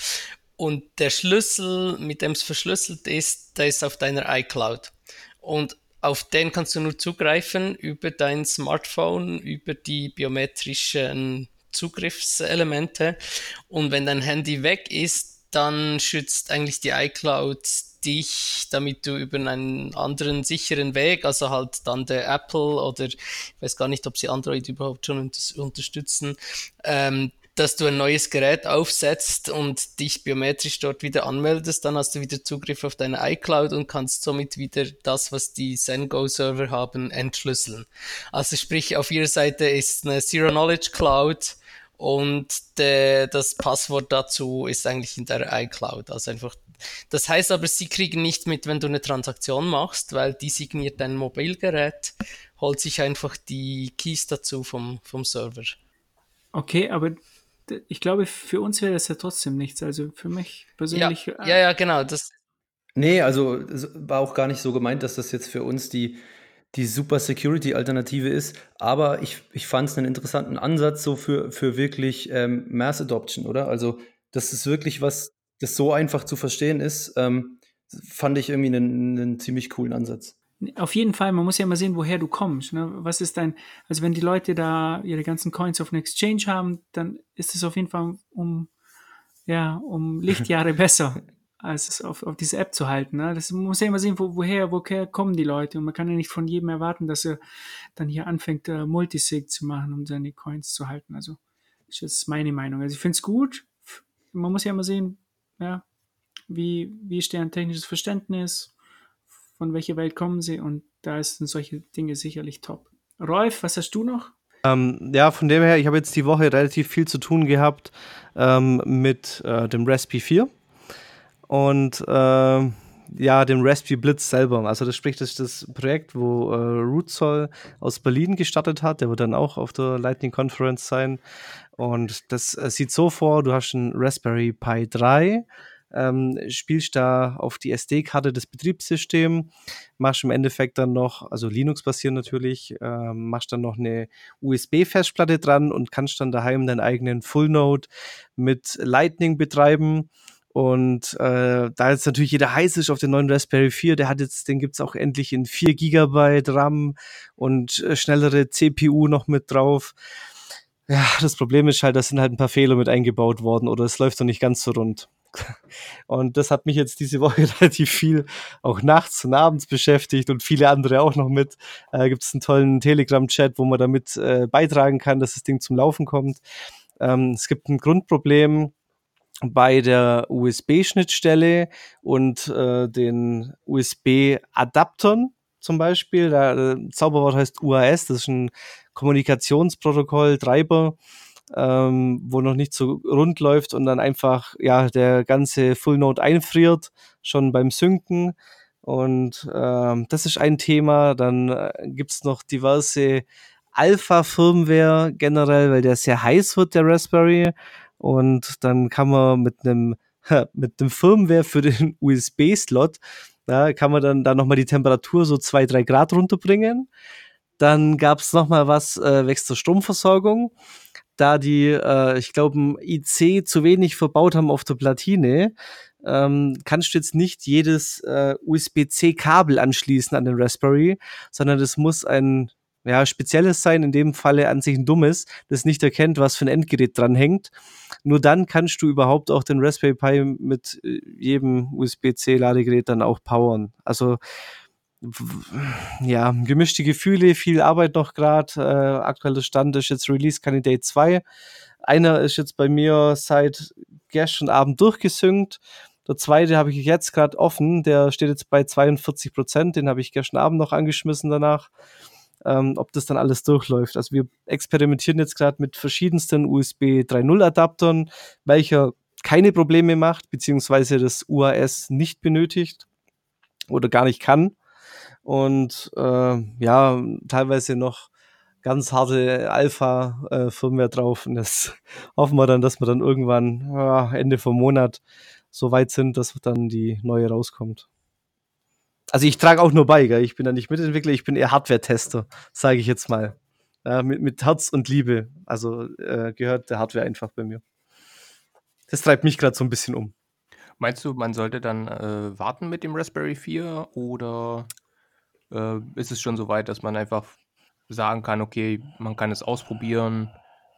Und der Schlüssel, mit dem es verschlüsselt ist, der ist auf deiner iCloud. Und auf den kannst du nur zugreifen über dein Smartphone, über die biometrischen Zugriffselemente. Und wenn dein Handy weg ist, dann schützt eigentlich die iCloud dich, damit du über einen anderen sicheren Weg, also halt dann der Apple oder ich weiß gar nicht, ob sie Android überhaupt schon unterstützen, ähm, dass du ein neues Gerät aufsetzt und dich biometrisch dort wieder anmeldest, dann hast du wieder Zugriff auf deine iCloud und kannst somit wieder das, was die Zengo-Server haben, entschlüsseln. Also sprich, auf ihrer Seite ist eine Zero-Knowledge-Cloud und de, das Passwort dazu ist eigentlich in der iCloud. Also einfach, das heißt aber, sie kriegen nicht mit, wenn du eine Transaktion machst, weil die signiert dein Mobilgerät, holt sich einfach die Keys dazu vom, vom Server. Okay, aber ich glaube, für uns wäre das ja trotzdem nichts. Also für mich persönlich... Ja, ja, ja, genau. Das nee, also war auch gar nicht so gemeint, dass das jetzt für uns die, die Super-Security-Alternative ist. Aber ich, ich fand es einen interessanten Ansatz so für, für wirklich ähm, Mass-Adoption, oder? Also das ist wirklich was, das so einfach zu verstehen ist, ähm, fand ich irgendwie einen, einen ziemlich coolen Ansatz. Auf jeden Fall, man muss ja immer sehen, woher du kommst, ne? Was ist dein, also wenn die Leute da ihre ganzen Coins auf einer Exchange haben, dann ist es auf jeden Fall um, ja, um Lichtjahre besser, als es auf, auf diese App zu halten, ne? Das, man muss ja immer sehen, wo, woher, woher kommen die Leute, und man kann ja nicht von jedem erwarten, dass er dann hier anfängt, äh, Multisig zu machen, um seine Coins zu halten. Also das ist meine Meinung. Also ich finde es gut, man muss ja immer sehen, ja, wie, wie ist deren technisches Verständnis, von welcher Welt kommen sie, und da sind solche Dinge sicherlich top. Rolf, was hast du noch? Ähm, ja, von dem her, ich habe jetzt die Woche relativ viel zu tun gehabt ähm, mit äh, dem Raspi vier und äh, ja, dem RaspiBlitz selber. Also das spricht das, das Projekt, wo äh, Rootzoll aus Berlin gestartet hat. Der wird dann auch auf der Lightning Conference sein, und das äh, sieht so vor, du hast einen Raspberry Pi drei, Ähm, spielst da auf die S D-Karte des Betriebssystems, machst im Endeffekt dann noch, also Linux-basierend natürlich, ähm, machst dann noch eine U S B-Festplatte dran und kannst dann daheim deinen eigenen Full-Node mit Lightning betreiben. Und äh, da jetzt natürlich jeder heiß ist auf den neuen Raspberry vier, der hat jetzt, den gibt es auch endlich in vier Gigabyte RAM und schnellere C P U noch mit drauf. Ja, das Problem ist halt, da sind halt ein paar Fehler mit eingebaut worden, oder es läuft doch nicht ganz so rund. Und das hat mich jetzt diese Woche relativ viel auch nachts und abends beschäftigt, und viele andere auch noch mit. Äh, gibt es einen tollen Telegram-Chat, wo man damit äh, beitragen kann, dass das Ding zum Laufen kommt. Ähm, es gibt ein Grundproblem bei der U S B-Schnittstelle und äh, den U S B-Adaptern zum Beispiel. Da, äh, Zauberwort heißt U A S, das ist ein Kommunikationsprotokoll-Treiber, Ähm, wo noch nicht so rund läuft und dann einfach, ja, der ganze Full-Node einfriert, schon beim Synken, und ähm, das ist ein Thema. Dann äh, gibt es noch diverse Alpha-Firmware generell, weil der sehr heiß wird, der Raspberry, und dann kann man mit einem mit dem Firmware für den U S B-Slot, da kann man dann da nochmal die Temperatur so zwei, drei Grad runterbringen. Dann gab es nochmal was äh, wächst zur Stromversorgung, da die, äh, ich glaube, ein I C zu wenig verbaut haben auf der Platine, ähm, kannst du jetzt nicht jedes äh, U S B-C-Kabel anschließen an den Raspberry, sondern das muss ein, ja, spezielles sein, in dem Falle an sich ein dummes, das nicht erkennt, was für ein Endgerät dranhängt. Nur dann kannst du überhaupt auch den Raspberry Pi mit äh, jedem U S B-C-Ladegerät dann auch powern. Also, ja, gemischte Gefühle, viel Arbeit noch gerade. Äh, aktueller Stand ist jetzt Release Candidate zwei. Einer ist jetzt bei mir seit gestern Abend durchgesynkt. Der zweite habe ich jetzt gerade offen. Der steht jetzt bei zweiundvierzig Prozent. Den habe ich gestern Abend noch angeschmissen danach. Ähm, ob das dann alles durchläuft. Also wir experimentieren jetzt gerade mit verschiedensten U S B drei Punkt null Adaptern, welcher keine Probleme macht, beziehungsweise das U A S nicht benötigt oder gar nicht kann. Und äh, ja, teilweise noch ganz harte Alpha-Firmware äh, drauf. Und das hoffen wir dann, dass wir dann irgendwann ja, Ende vom Monat so weit sind, dass dann die neue rauskommt. Also ich trage auch nur bei, gell? Ich bin da nicht Mitentwickler, ich bin eher Hardware-Tester, sage ich jetzt mal. Ja, mit, mit Herz und Liebe. Also äh, gehört der Hardware einfach bei mir. Das treibt mich gerade so ein bisschen um. Meinst du, man sollte dann äh, warten mit dem Raspberry vier oder... Äh, ist es schon so weit, dass man einfach sagen kann, okay, man kann es ausprobieren,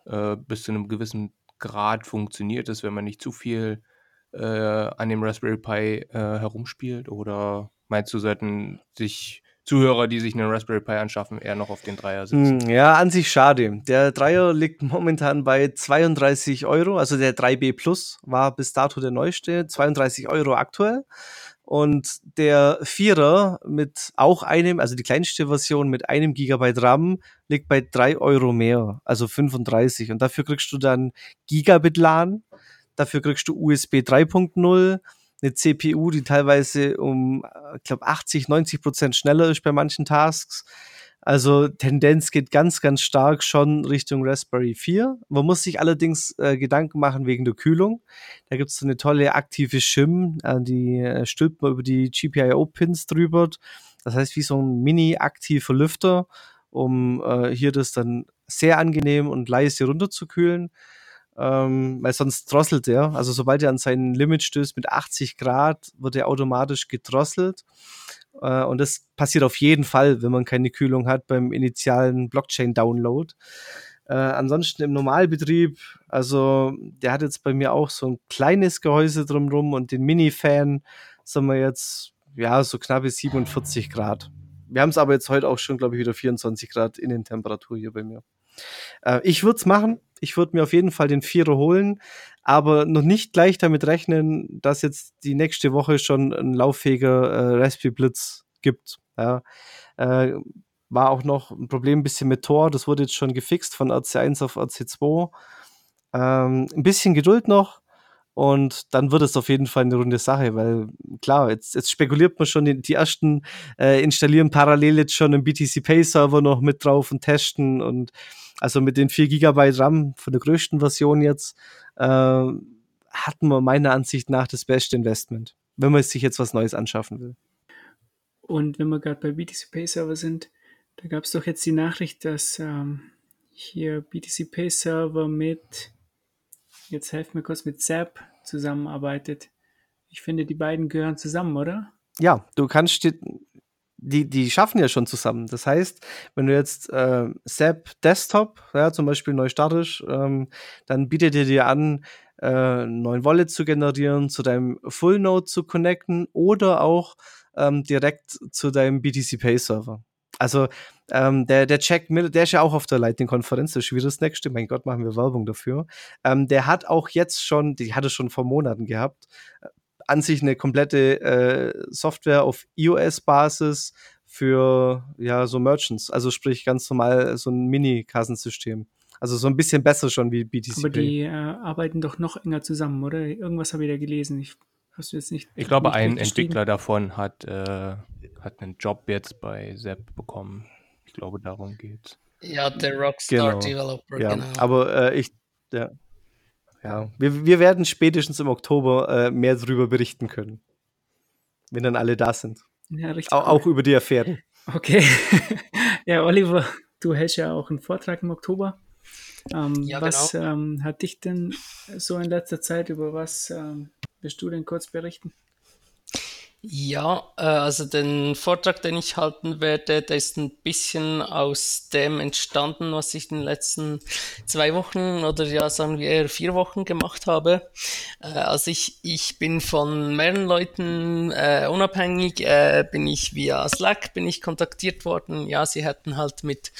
äh, bis zu einem gewissen Grad funktioniert es, wenn man nicht zu viel äh, an dem Raspberry Pi äh, herumspielt? Oder meinst du, sollten sich Zuhörer, die sich einen Raspberry Pi anschaffen, eher noch auf den Dreier sitzen. Ja, an sich schade. Der Dreier liegt momentan bei zweiunddreißig Euro, also der drei B Plus war bis dato der neueste, zweiunddreißig Euro aktuell. Und der Vierer mit auch einem, also die kleinste Version mit einem Gigabyte RAM, liegt bei drei Euro mehr, also fünfunddreißig. Und dafür kriegst du dann Gigabit LAN, dafür kriegst du U S B drei Punkt null, eine C P U, die teilweise um, ich glaube, achtzig, neunzig Prozent schneller ist bei manchen Tasks. Also Tendenz geht ganz, ganz stark schon Richtung Raspberry vier. Man muss sich allerdings äh, Gedanken machen wegen der Kühlung. Da gibt es so eine tolle aktive Shim, äh, die äh, stülpt man über die G P I O-Pins drüber. Das heißt, wie so ein mini-aktiver Lüfter, um äh, hier das dann sehr angenehm und leise runterzukühlen. Ähm, weil sonst drosselt er. Also sobald er an seinen Limit stößt mit achtzig Grad, wird er automatisch gedrosselt. Äh, und das passiert auf jeden Fall, wenn man keine Kühlung hat beim initialen Blockchain-Download. Äh, ansonsten im Normalbetrieb, also der hat jetzt bei mir auch so ein kleines Gehäuse drumherum und den Mini-Fan sind wir jetzt, ja, so knappe siebenundvierzig Grad. Wir haben es aber jetzt heute auch schon, glaube ich, wieder vierundzwanzig Grad Innentemperatur hier bei mir. Äh, ich würde es machen. Ich würde mir auf jeden Fall den Vierer holen, aber noch nicht gleich damit rechnen, dass jetzt die nächste Woche schon ein lauffähiger äh, RaspiBlitz gibt. Ja. Äh, war auch noch ein Problem ein bisschen mit Tor, das wurde jetzt schon gefixt von R C eins auf R C zwei. Ähm, ein bisschen Geduld noch und dann wird es auf jeden Fall eine runde Sache, weil klar, jetzt, jetzt spekuliert man schon, die, die ersten äh, installieren parallel jetzt schon einen B T C Pay Server noch mit drauf und testen und also mit den vier Gigabyte RAM von der größten Version jetzt äh, hatten wir meiner Ansicht nach das beste Investment, wenn man sich jetzt was Neues anschaffen will. Und wenn wir gerade bei B T C Pay Server sind, da gab es doch jetzt die Nachricht, dass ähm, hier B T C Pay Server mit, jetzt helft mir kurz, mit Zap zusammenarbeitet. Ich finde, die beiden gehören zusammen, oder? Ja, du kannst die... Die, die schaffen ja schon zusammen. Das heißt, wenn du jetzt äh, Zap Desktop, ja, zum Beispiel neu startest, ähm, dann bietet er dir an, äh, einen neuen Wallet zu generieren, zu deinem Full Node zu connecten oder auch ähm, direkt zu deinem B T C Pay Server. Also ähm, der, der Jack Miller, der ist ja auch auf der Lightning-Konferenz, das ist wieder das Nächste, mein Gott, machen wir Werbung dafür. Ähm, der hat auch jetzt schon, die hatte schon vor Monaten gehabt, an sich eine komplette äh, Software auf iOS-Basis für, ja, so Merchants, also sprich ganz normal so ein Mini-Kassensystem. Also so ein bisschen besser schon wie B T C. Aber die äh, arbeiten doch noch enger zusammen, oder? Irgendwas habe ich da gelesen. Ich, hast du jetzt nicht, ich glaube, nicht ein Entwickler davon hat, äh, hat einen Job jetzt bei Zap bekommen. Ich glaube, darum geht's. Ja, der Rockstar-Developer, genau. Ja, genau. Aber äh, ich, ja. Ja, wir, wir werden spätestens im Oktober äh, mehr darüber berichten können, wenn dann alle da sind. Ja, richtig. Auch, auch über die Affären. Okay. Ja, Oliver, du hältst ja auch einen Vortrag im Oktober. Ähm, ja, was genau. ähm, hat dich denn so in letzter Zeit, über was ähm, willst du denn kurz berichten? Ja, äh, also den Vortrag, den ich halten werde, der ist ein bisschen aus dem entstanden, was ich in den letzten zwei Wochen oder ja, sagen wir eher vier Wochen gemacht habe. Äh, also ich, ich bin von mehreren Leuten äh, unabhängig, äh, bin ich via Slack, bin ich kontaktiert worden. Ja, sie hätten halt mit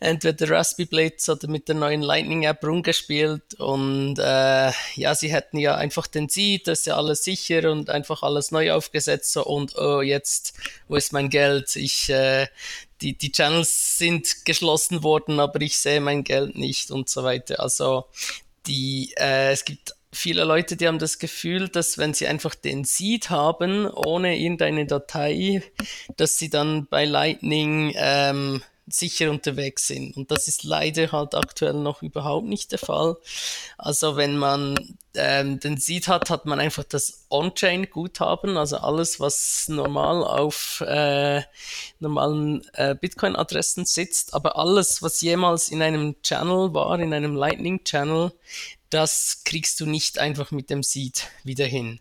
entweder RaspiBlitz oder mit der neuen Lightning-App rumgespielt und äh, ja, sie hätten ja einfach den Seed, das ist ja alles sicher und einfach alles neu aufgesetzt. So, und oh, jetzt, wo ist mein Geld? Ich, äh, die, die Channels sind geschlossen worden, aber ich sehe mein Geld nicht und so weiter. Also die, äh, es gibt viele Leute, die haben das Gefühl, dass wenn sie einfach den Seed haben, ohne irgendeine Datei, dass sie dann bei Lightning ähm, sicher unterwegs sind. Und das ist leider halt aktuell noch überhaupt nicht der Fall. Also wenn man ähm, den Seed hat, hat man einfach das On-Chain-Guthaben, also alles, was normal auf äh, normalen äh, Bitcoin-Adressen sitzt, aber alles, was jemals in einem Channel war, in einem Lightning-Channel, das kriegst du nicht einfach mit dem Seed wieder hin.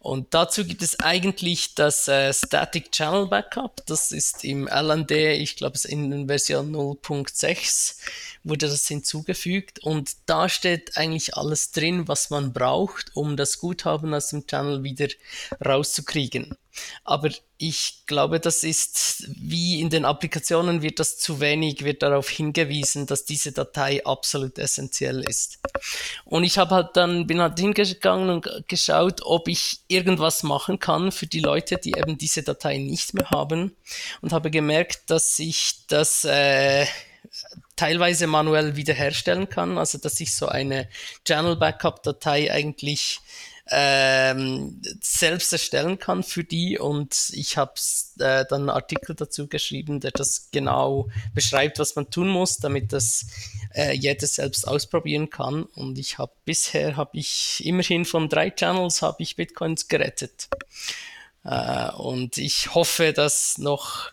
Und dazu gibt es eigentlich das äh, Static Channel Backup, das ist im L N D, ich glaube in Version null Punkt sechs wurde das hinzugefügt und da steht eigentlich alles drin, was man braucht, um das Guthaben aus dem Channel wieder rauszukriegen. Aber ich glaube, das ist, wie in den Applikationen wird das zu wenig, wird darauf hingewiesen, dass diese Datei absolut essentiell ist. Und ich habe halt dann, bin halt hingegangen und geschaut, ob ich irgendwas machen kann für die Leute, die eben diese Datei nicht mehr haben, und habe gemerkt, dass ich das äh, teilweise manuell wiederherstellen kann, also dass ich so eine Channel-Backup-Datei eigentlich Ähm, selbst erstellen kann für die, und ich habe äh, dann einen Artikel dazu geschrieben, der das genau beschreibt, was man tun muss, damit das äh, jeder selbst ausprobieren kann. Und ich habe bisher habe ich immerhin von drei Channels habe ich Bitcoins gerettet, äh, und ich hoffe, dass noch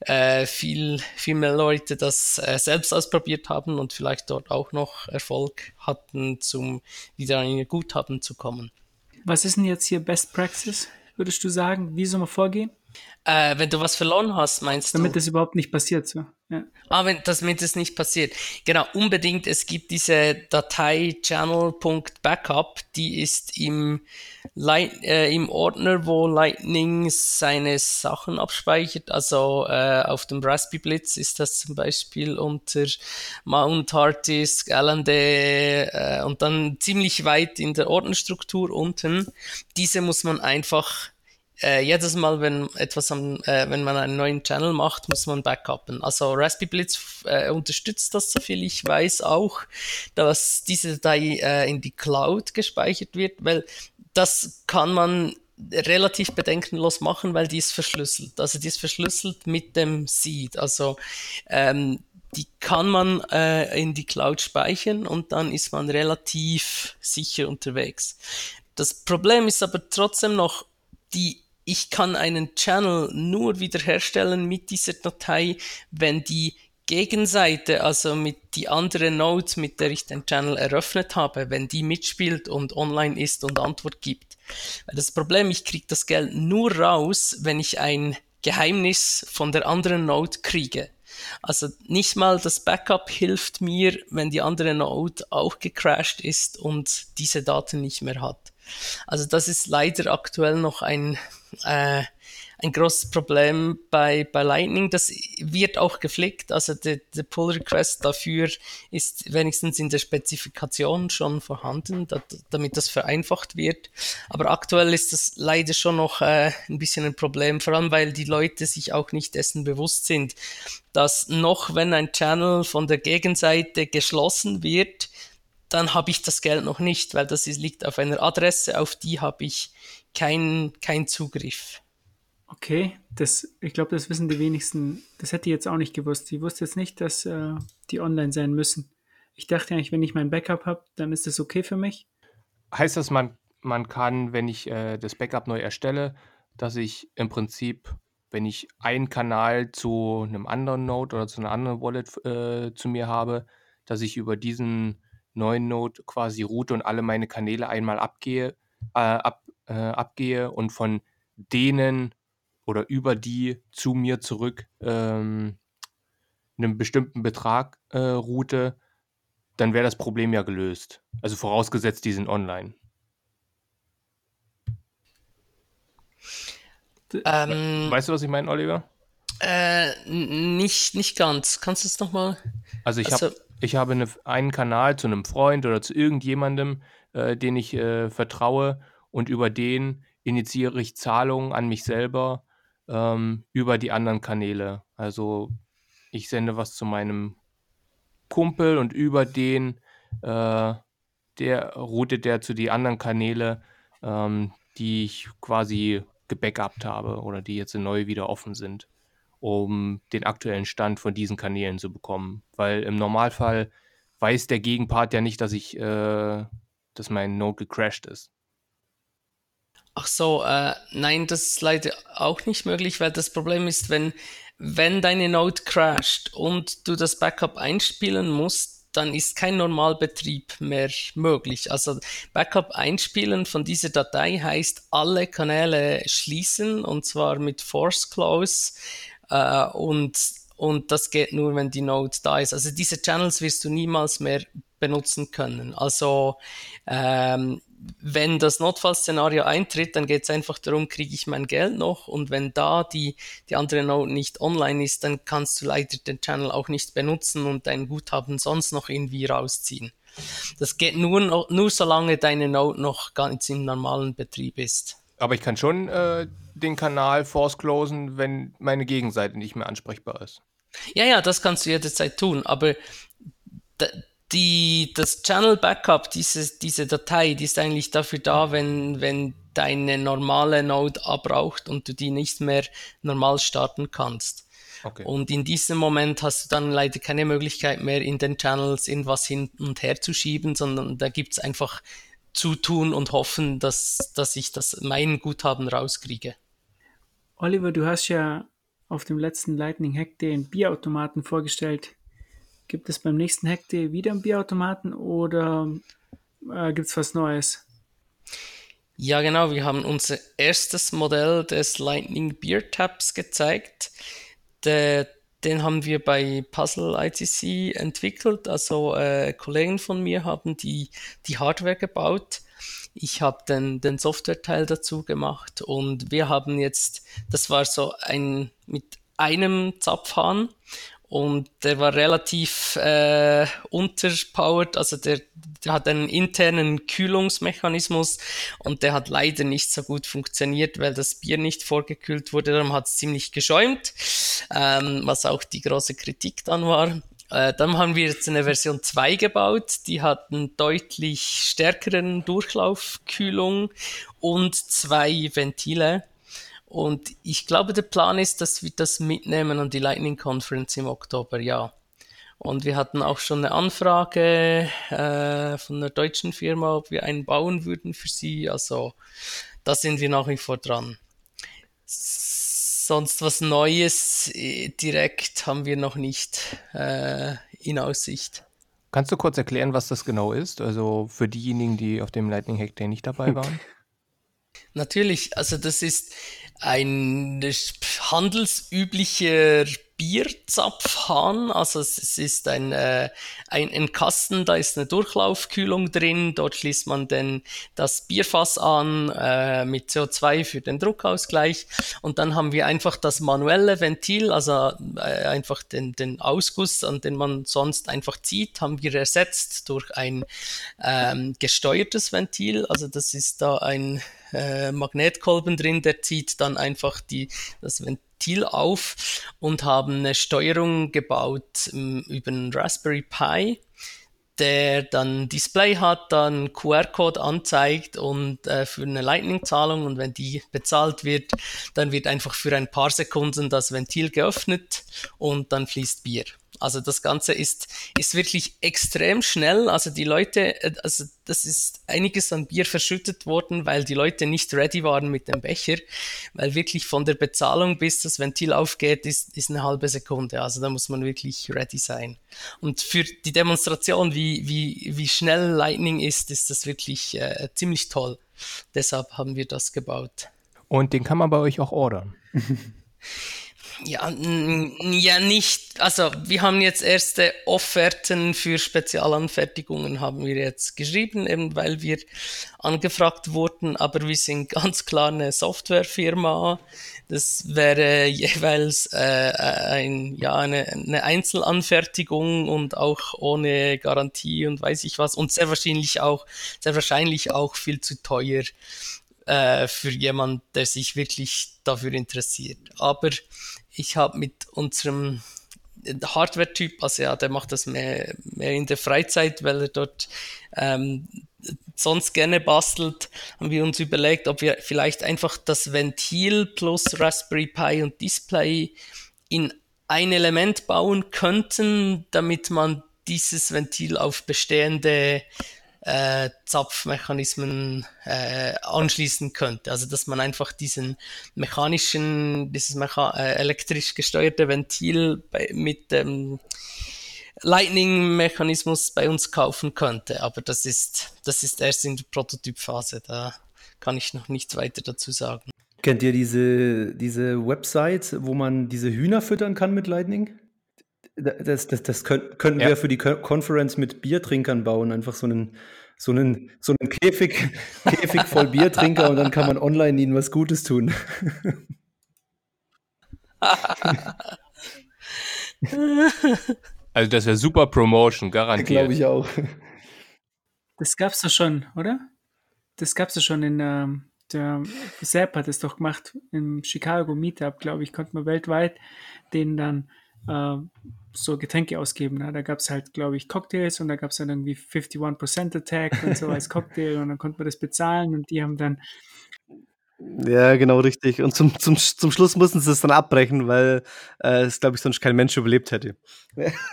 äh, viel viel mehr Leute das äh, selbst ausprobiert haben und vielleicht dort auch noch Erfolg hatten, zum wieder an ihr Guthaben zu kommen. Was ist denn jetzt hier Best Practice, würdest du sagen? Wie soll man vorgehen? Äh, wenn du was verloren hast, meinst damit du? Damit das überhaupt nicht passiert. So. Ja. Ah, wenn, damit das nicht passiert. Genau, unbedingt. Es gibt diese Datei channel.backup, die ist im, Light, äh, im Ordner, wo Lightning seine Sachen abspeichert. Also äh, auf dem RaspiBlitz ist das zum Beispiel unter Mount Harddisk, L N D äh, und dann ziemlich weit in der Ordnerstruktur unten. Diese muss man einfach... Äh, jedes Mal, wenn etwas am, äh, wenn man einen neuen Channel macht, muss man backuppen. Also RaspiBlitz äh, unterstützt das, soviel ich weiß, auch, dass diese Datei äh, in die Cloud gespeichert wird, weil das kann man relativ bedenkenlos machen, weil die ist verschlüsselt. Also die ist verschlüsselt mit dem Seed. Also ähm, die kann man äh, in die Cloud speichern und dann ist man relativ sicher unterwegs. Das Problem ist aber trotzdem noch, die ich kann einen Channel nur wiederherstellen mit dieser Datei, wenn die Gegenseite, also mit die andere Node, mit der ich den Channel eröffnet habe, wenn die mitspielt und online ist und Antwort gibt. Das Problem, ich kriege das Geld nur raus, wenn ich ein Geheimnis von der anderen Node kriege. Also nicht mal das Backup hilft mir, wenn die andere Node auch gecrashed ist und diese Daten nicht mehr hat. Also das ist leider aktuell noch ein, äh, ein großes Problem bei, bei Lightning. Das wird auch gepflegt. Also der Pull Request dafür ist wenigstens in der Spezifikation schon vorhanden, dat, damit das vereinfacht wird. Aber aktuell ist das leider schon noch äh, ein bisschen ein Problem, vor allem weil die Leute sich auch nicht dessen bewusst sind, dass noch wenn ein Channel von der Gegenseite geschlossen wird, dann habe ich das Geld noch nicht, weil das liegt auf einer Adresse, auf die habe ich keinen keinen Zugriff. Okay, das, ich glaube, das wissen die wenigsten. Das hätte ich jetzt auch nicht gewusst. Ich wusste jetzt nicht, dass äh, die online sein müssen. Ich dachte eigentlich, wenn ich mein Backup habe, dann ist das okay für mich. Heißt das, man, man kann, wenn ich äh, das Backup neu erstelle, dass ich im Prinzip, wenn ich einen Kanal zu einem anderen Node oder zu einer anderen Wallet äh, zu mir habe, dass ich über diesen neuen Node quasi route und alle meine Kanäle einmal abgehe, äh, ab, äh, abgehe und von denen oder über die zu mir zurück ähm, einen bestimmten Betrag äh, route, dann wäre das Problem ja gelöst. Also vorausgesetzt, die sind online. Ähm, weißt du, was ich meine, Oliver? Äh, nicht, nicht ganz. Kannst du es nochmal? Also ich also, habe... Ich habe eine, einen Kanal zu einem Freund oder zu irgendjemandem, äh, den ich äh, vertraue, und über den initiiere ich Zahlungen an mich selber ähm, über die anderen Kanäle. Also ich sende was zu meinem Kumpel und über den, äh, der routet der zu den anderen Kanäle, ähm, die ich quasi gebackupt habe oder die jetzt neu wieder offen sind, um den aktuellen Stand von diesen Kanälen zu bekommen. Weil im Normalfall weiß der Gegenpart ja nicht, dass ich, äh, dass mein Node gecrashed ist. Ach so, äh, nein, das ist leider auch nicht möglich, weil das Problem ist, wenn, wenn deine Node crasht und du das Backup einspielen musst, dann ist kein Normalbetrieb mehr möglich. Also Backup einspielen von dieser Datei heißt, alle Kanäle schließen, und zwar mit Force Close, äh, und, und das geht nur, wenn die Node da ist. Also diese Channels wirst du niemals mehr benutzen können. Also ähm, wenn das Notfallszenario eintritt, dann geht es einfach darum, kriege ich mein Geld noch? Und wenn da die, die andere Node nicht online ist, dann kannst du leider den Channel auch nicht benutzen und dein Guthaben sonst noch irgendwie rausziehen. Das geht nur, nur solange deine Node noch ganz im normalen Betrieb ist. Aber ich kann schon äh, den Kanal force-closen, wenn meine Gegenseite nicht mehr ansprechbar ist. Ja, ja, das kannst du jederzeit tun, aber d- die, das Channel Backup, diese, diese Datei, die ist eigentlich dafür da, wenn, wenn deine normale Node abraucht und du die nicht mehr normal starten kannst. Okay. Und in diesem Moment hast du dann leider keine Möglichkeit mehr, in den Channels irgendwas hin und her zu schieben, sondern da gibt es einfach zutun und hoffen, dass, dass ich das mein Guthaben rauskriege. Oliver, du hast ja auf dem letzten Lightning Hack Day einen Bierautomaten vorgestellt. Gibt es beim nächsten Hack Day wieder einen Bierautomaten oder äh, gibt es was Neues? Ja, genau. Wir haben unser erstes Modell des Lightning Beer Taps gezeigt. Der, den haben wir bei Puzzle I T C entwickelt. Also äh, Kollegen von mir haben die, die Hardware gebaut. Ich habe den, den Software-Teil dazu gemacht und wir haben jetzt, das war so ein mit einem Zapfhahn und der war relativ äh, unterpowered, also der, der hat einen internen Kühlungsmechanismus und der hat leider nicht so gut funktioniert, weil das Bier nicht vorgekühlt wurde, darum hat es ziemlich geschäumt, ähm, was auch die große Kritik dann war. Dann haben wir jetzt eine Version zwei gebaut, die hat einen deutlich stärkeren Durchlaufkühlung und zwei Ventile. Und ich glaube, der Plan ist, dass wir das mitnehmen an die Lightning Conference im Oktober, ja. Und wir hatten auch schon eine Anfrage äh, von einer deutschen Firma, ob wir einen bauen würden für sie. Also da sind wir nach wie vor dran. Sonst was Neues direkt haben wir noch nicht äh, in Aussicht. Kannst du kurz erklären, was das genau ist? Also für diejenigen, die auf dem Lightning Hack Day nicht dabei waren? Natürlich, also das ist ein handelsüblicher Bierzapfhahn, also es ist ein, äh, ein, ein Kasten, da ist eine Durchlaufkühlung drin, dort schließt man den, das Bierfass an äh, mit C O zwei für den Druckausgleich und dann haben wir einfach das manuelle Ventil, also äh, einfach den, den Ausguss, an den man sonst einfach zieht, haben wir ersetzt durch ein ähm, gesteuertes Ventil, also das ist da ein äh, Magnetkolben drin, der zieht dann einfach die, das Ventil auf und haben eine Steuerung gebaut m, über einen Raspberry Pi, der dann ein Display hat, dann Q R-Code anzeigt und äh, für eine Lightning-Zahlung und wenn die bezahlt wird, dann wird einfach für ein paar Sekunden das Ventil geöffnet und dann fließt Bier. Also das Ganze ist, ist wirklich extrem schnell, also die Leute, also das ist einiges an Bier verschüttet worden, weil die Leute nicht ready waren mit dem Becher, weil wirklich von der Bezahlung bis das Ventil aufgeht, ist, ist eine halbe Sekunde, also da muss man wirklich ready sein. Und für die Demonstration, wie, wie, wie schnell Lightning ist, ist das wirklich äh, ziemlich toll, deshalb haben wir das gebaut. Und den kann man bei euch auch ordern? Ja, n- ja, nicht. Also wir haben jetzt erste Offerten für Spezialanfertigungen haben wir jetzt geschrieben, eben weil wir angefragt wurden, aber wir sind ganz klar eine Softwarefirma. Das wäre jeweils äh, ein, ja, eine, eine Einzelanfertigung und auch ohne Garantie und weiß ich was und sehr wahrscheinlich auch, sehr wahrscheinlich auch viel zu teuer äh, für jemanden, der sich wirklich dafür interessiert. Aber ich habe mit unserem Hardware-Typ, also ja, der macht das mehr, mehr in der Freizeit, weil er dort ähm, sonst gerne bastelt, haben wir uns überlegt, ob wir vielleicht einfach das Ventil plus Raspberry Pi und Display in ein Element bauen könnten, damit man dieses Ventil auf bestehende Äh, Zapfmechanismen äh, anschließen könnte. Also dass man einfach diesen mechanischen, dieses mecha- äh, elektrisch gesteuerte Ventil bei, mit dem ähm, Lightning-Mechanismus bei uns kaufen könnte. Aber das ist, das ist erst in der Prototypphase. Da kann ich noch nichts weiter dazu sagen. Kennt ihr diese, diese Website, wo man diese Hühner füttern kann mit Lightning? Das, das, das könnten ja. wir für die Conference mit Biertrinkern bauen, einfach so einen so einen, so einen Käfig, Käfig voll Biertrinker und dann kann man online ihnen was Gutes tun. Also das wäre super Promotion, garantiert. Glaube ich auch. Das gab's doch schon, oder? Das gab's doch schon in ähm, der Zap hat es doch gemacht im Chicago Meetup, glaube ich, konnte man weltweit denen dann ähm, so Getränke ausgeben. Ne? Da gab es halt, glaube ich, Cocktails und da gab es dann irgendwie fifty-one percent Attack und so als Cocktail und dann konnte man das bezahlen und die haben dann... Ja, genau, richtig. Und zum, zum, zum Schluss mussten sie es dann abbrechen, weil äh, es, glaube ich, sonst kein Mensch überlebt hätte.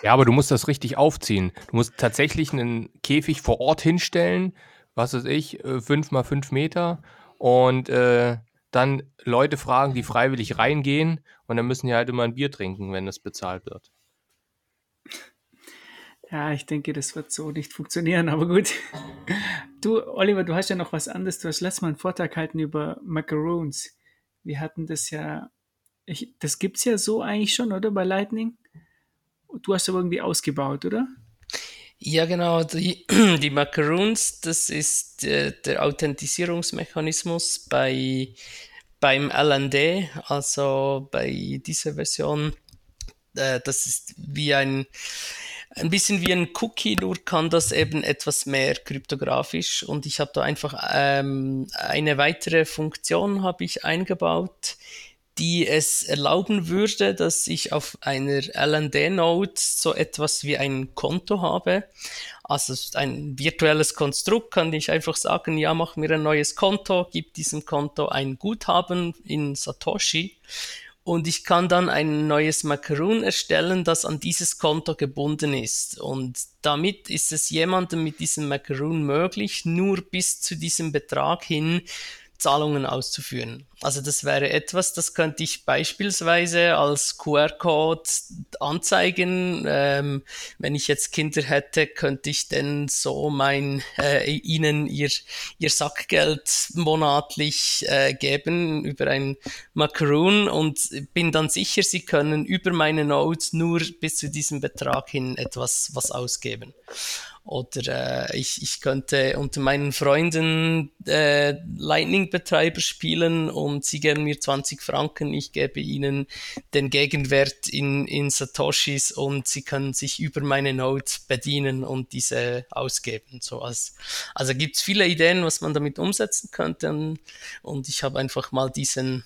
Ja, aber du musst das richtig aufziehen. Du musst tatsächlich einen Käfig vor Ort hinstellen, was weiß ich, fünf mal fünf Meter und äh, dann Leute fragen, die freiwillig reingehen und dann müssen die halt immer ein Bier trinken, wenn das bezahlt wird. Ja, ich denke, das wird so nicht funktionieren, aber gut. Du, Oliver, du hast ja noch was anderes. Du hast letztes Mal einen Vortrag halten über Macaroons. Wir hatten das ja, ich, das gibt es ja so eigentlich schon, oder, bei Lightning? Du hast aber irgendwie ausgebaut, oder? Ja, genau. Die, die Macaroons, das ist der, der Authentisierungsmechanismus bei, beim L N D, also bei dieser Version. Das ist wie ein... Ein bisschen wie ein Cookie, nur kann das eben etwas mehr kryptografisch und ich habe da einfach ähm, eine weitere Funktion habe ich eingebaut, die es erlauben würde, dass ich auf einer L N D-Node so etwas wie ein Konto habe. Also ein virtuelles Konstrukt, kann ich einfach sagen, ja, mach mir ein neues Konto, gib diesem Konto ein Guthaben in Satoshi. Und ich kann dann ein neues Macaroon erstellen, das an dieses Konto gebunden ist. Und damit ist es jemandem mit diesem Macaroon möglich, nur bis zu diesem Betrag hin Zahlungen auszuführen. Also das wäre etwas, das könnte ich beispielsweise als Q R-Code anzeigen. Ähm, wenn ich jetzt Kinder hätte, könnte ich denn so mein äh, ihnen ihr ihr Sackgeld monatlich äh, geben über ein Macaroon und bin dann sicher, sie können über meine Node nur bis zu diesem Betrag hin etwas was ausgeben. Oder äh, ich, ich könnte unter meinen Freunden äh, Lightning-Betreiber spielen und sie geben mir zwanzig Franken, ich gebe ihnen den Gegenwert in, in Satoshis und sie können sich über meine Node bedienen und diese ausgeben. So als, also gibt es viele Ideen, was man damit umsetzen könnte und, und ich habe einfach mal diesen,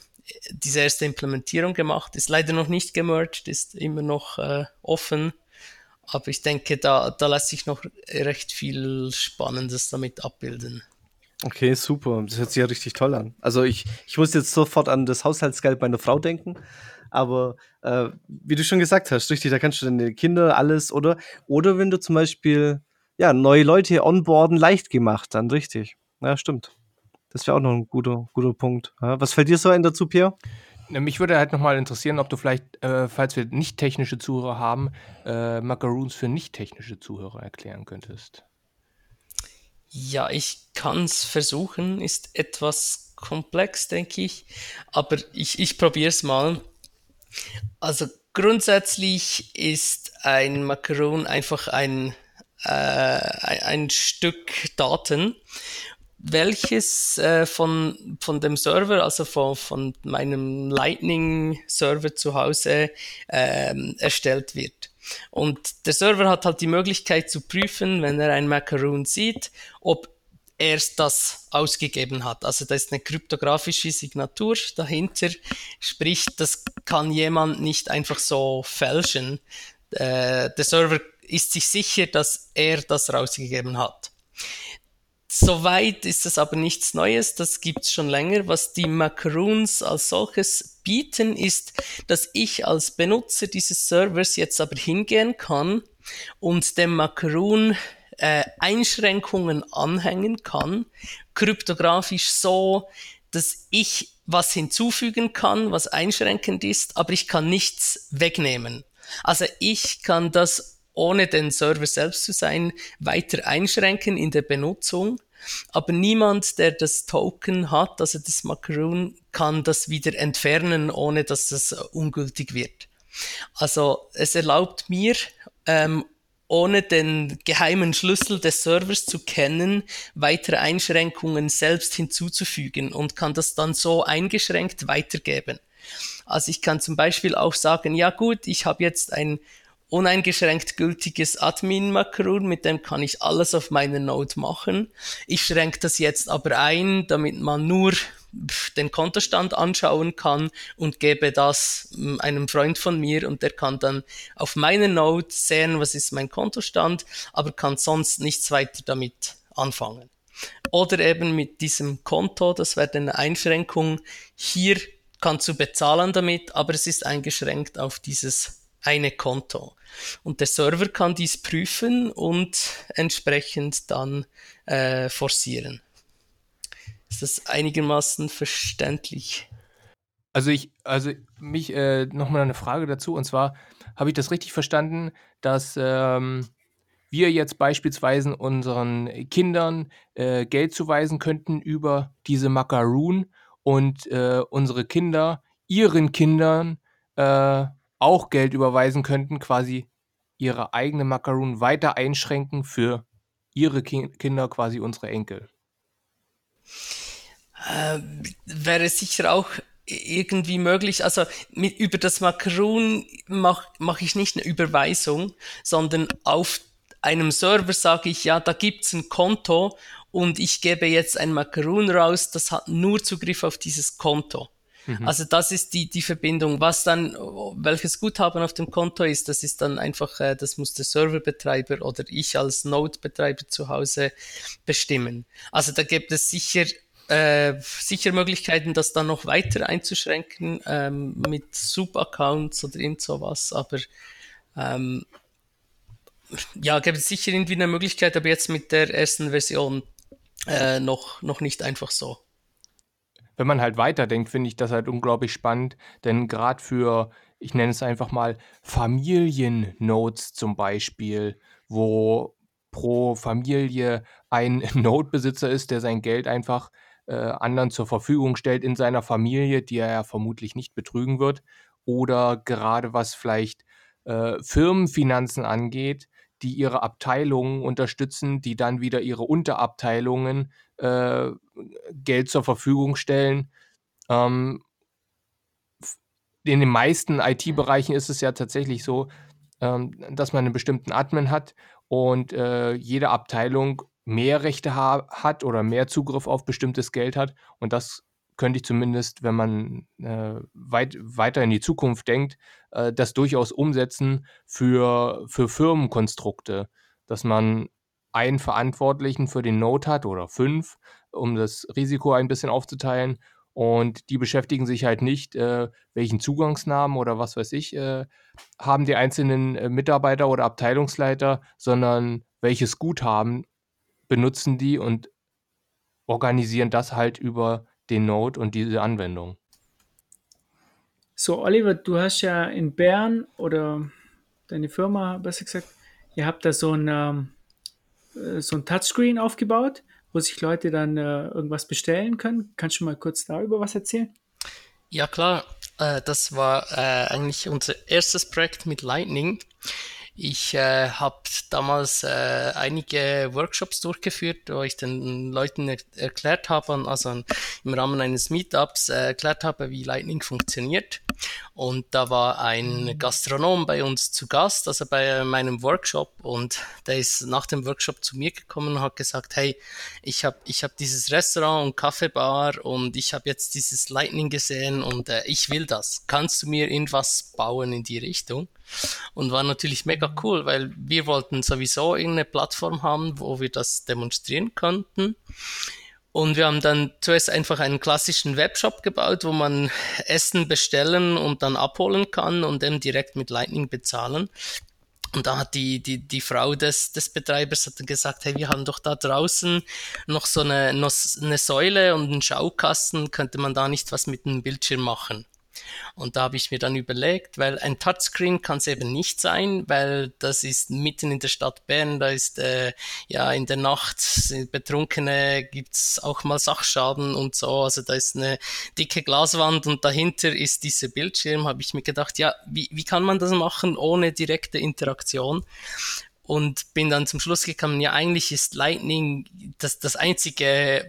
diese erste Implementierung gemacht. Ist leider noch nicht gemerged, ist immer noch äh, offen. Aber ich denke, da, da lässt sich noch recht viel Spannendes damit abbilden. Okay, super. Das hört sich ja richtig toll an. Also ich, ich muss jetzt sofort an das Haushaltsgeld meiner Frau denken. Aber äh, wie du schon gesagt hast, richtig, da kannst du deine Kinder alles oder oder wenn du zum Beispiel ja, neue Leute onboarden, leicht gemacht, dann richtig. Ja, stimmt. Das wäre auch noch ein guter, guter Punkt. Ja, was fällt dir so ein dazu, Pierre? Mich würde halt nochmal interessieren, ob du vielleicht, äh, falls wir nicht technische Zuhörer haben, äh, Macaroons für nicht technische Zuhörer erklären könntest. Ja, ich kann es versuchen, ist etwas komplex, denke ich, aber ich, ich probiere es mal. Also grundsätzlich ist ein Macaroon einfach ein, äh, ein Stück Daten, welches äh, von, von dem Server, also von, von meinem Lightning-Server zu Hause ähm, erstellt wird. Und der Server hat halt die Möglichkeit zu prüfen, wenn er ein Macaroon sieht, ob er das ausgegeben hat. Also da ist eine kryptografische Signatur dahinter, sprich, das kann jemand nicht einfach so fälschen. Äh, der Server ist sich sicher, dass er das rausgegeben hat. Soweit ist das aber nichts Neues, das gibt's schon länger. Was die Macaroons als solches bieten, ist, dass ich als Benutzer dieses Servers jetzt aber hingehen kann und dem Macaroon äh, Einschränkungen anhängen kann, kryptografisch so, dass ich was hinzufügen kann, was einschränkend ist, aber ich kann nichts wegnehmen. Also ich kann das ohne den Server selbst zu sein, weiter einschränken in der Benutzung. Aber niemand, der das Token hat, also das Macaroon, kann das wieder entfernen, ohne dass das ungültig wird. Also es erlaubt mir, ähm, ohne den geheimen Schlüssel des Servers zu kennen, weitere Einschränkungen selbst hinzuzufügen und kann das dann so eingeschränkt weitergeben. Also ich kann zum Beispiel auch sagen, ja gut, ich habe jetzt ein uneingeschränkt gültiges Admin-Makron, mit dem kann ich alles auf meiner Node machen. Ich schränke das jetzt aber ein, damit man nur den Kontostand anschauen kann, und gebe das einem Freund von mir, und der kann dann auf meiner Node sehen, was ist mein Kontostand, aber kann sonst nichts weiter damit anfangen. Oder eben mit diesem Konto, das wäre eine Einschränkung, hier kannst du bezahlen damit, aber es ist eingeschränkt auf dieses eine Konto. Und der Server kann dies prüfen und entsprechend dann äh, forcieren. Ist das einigermaßen verständlich? Also ich, also mich äh, nochmal eine Frage dazu, und zwar habe ich das richtig verstanden, dass ähm, wir jetzt beispielsweise unseren Kindern äh, Geld zuweisen könnten über diese Macaroon, und äh, unsere Kinder ihren Kindern äh, auch Geld überweisen könnten, quasi ihre eigene Macaroon weiter einschränken für ihre Ki- Kinder, quasi unsere Enkel. Äh, wäre sicher auch irgendwie möglich. Also mit, über das Macaroon mache mach ich nicht eine Überweisung, sondern auf einem Server sage ich, ja, da gibt es ein Konto und ich gebe jetzt ein Macaroon raus, das hat nur Zugriff auf dieses Konto. Mhm. Also das ist die, die Verbindung. Was dann, welches Guthaben auf dem Konto ist, das ist dann einfach, äh, das muss der Serverbetreiber oder ich als Node-Betreiber zu Hause bestimmen. Also da gibt es sicher Äh, sicher Möglichkeiten, das dann noch weiter einzuschränken, ähm, mit Sub-Accounts oder irgend sowas, aber ähm, ja, gibt es sicher irgendwie eine Möglichkeit, aber jetzt mit der ersten Version äh, noch, noch nicht einfach so. Wenn man halt weiterdenkt, finde ich das halt unglaublich spannend, denn gerade für, ich nenne es einfach mal, Familien-Nodes zum Beispiel, wo pro Familie ein Node-Besitzer ist, der sein Geld einfach anderen zur Verfügung stellt in seiner Familie, die er ja vermutlich nicht betrügen wird, oder gerade was vielleicht äh, Firmenfinanzen angeht, die ihre Abteilungen unterstützen, die dann wieder ihre Unterabteilungen äh, Geld zur Verfügung stellen. Ähm, in den meisten I T-Bereichen ist es ja tatsächlich so, ähm, dass man einen bestimmten Admin hat und äh, jede Abteilung mehr Rechte ha- hat oder mehr Zugriff auf bestimmtes Geld hat. Und das könnte ich zumindest, wenn man äh, weit, weiter in die Zukunft denkt, äh, das durchaus umsetzen für, für Firmenkonstrukte, dass man einen Verantwortlichen für den Node hat oder fünf, um das Risiko ein bisschen aufzuteilen. Und die beschäftigen sich halt nicht, äh, welchen Zugangsnamen oder was weiß ich äh, haben die einzelnen äh, Mitarbeiter oder Abteilungsleiter, sondern welches Guthaben benutzen die und organisieren das halt über den Node und diese Anwendung. So, Oliver, du hast ja in Bern oder deine Firma, besser gesagt, ihr habt da so ein, ähm, so ein Touchscreen aufgebaut, wo sich Leute dann äh, irgendwas bestellen können. Kannst du mal kurz darüber was erzählen? Ja, klar. Äh, das war äh, eigentlich unser erstes Projekt mit Lightning. Ich äh, habe damals äh, einige Workshops durchgeführt, wo ich den Leuten er- erklärt habe, also im Rahmen eines Meetups äh, erklärt habe, wie Lightning funktioniert. Und da war ein Gastronom bei uns zu Gast, also bei meinem Workshop, und der ist nach dem Workshop zu mir gekommen und hat gesagt, hey, ich habe ich hab dieses Restaurant und Kaffeebar und ich habe jetzt dieses Lightning gesehen und äh, ich will das. Kannst du mir irgendwas bauen in die Richtung? Und war natürlich mega cool, weil wir wollten sowieso irgendeine Plattform haben, wo wir das demonstrieren konnten. Und wir haben dann zuerst einfach einen klassischen Webshop gebaut, wo man Essen bestellen und dann abholen kann und eben direkt mit Lightning bezahlen. Und da hat die, die, die Frau des, des Betreibers hat dann gesagt, hey, wir haben doch da draußen noch so eine, noch eine Säule und einen Schaukasten, könnte man da nicht was mit dem Bildschirm machen? Und da habe ich mir dann überlegt, weil ein Touchscreen kann es eben nicht sein, weil das ist mitten in der Stadt Bern, da ist äh, ja in der Nacht sind Betrunkene, gibt es auch mal Sachschaden und so, also da ist eine dicke Glaswand und dahinter ist dieser Bildschirm, habe ich mir gedacht, ja, wie, wie kann man das machen ohne direkte Interaktion? und bin dann zum Schluss gekommen, ja, eigentlich ist Lightning das, das Einzige,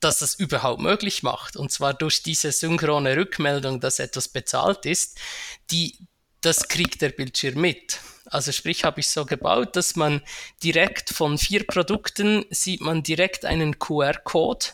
das das überhaupt möglich macht. Und zwar durch diese synchrone Rückmeldung, dass etwas bezahlt ist, die, das kriegt der Bildschirm mit. Also sprich, habe ich so gebaut, dass man direkt von vier Produkten sieht man direkt einen Q R-Code.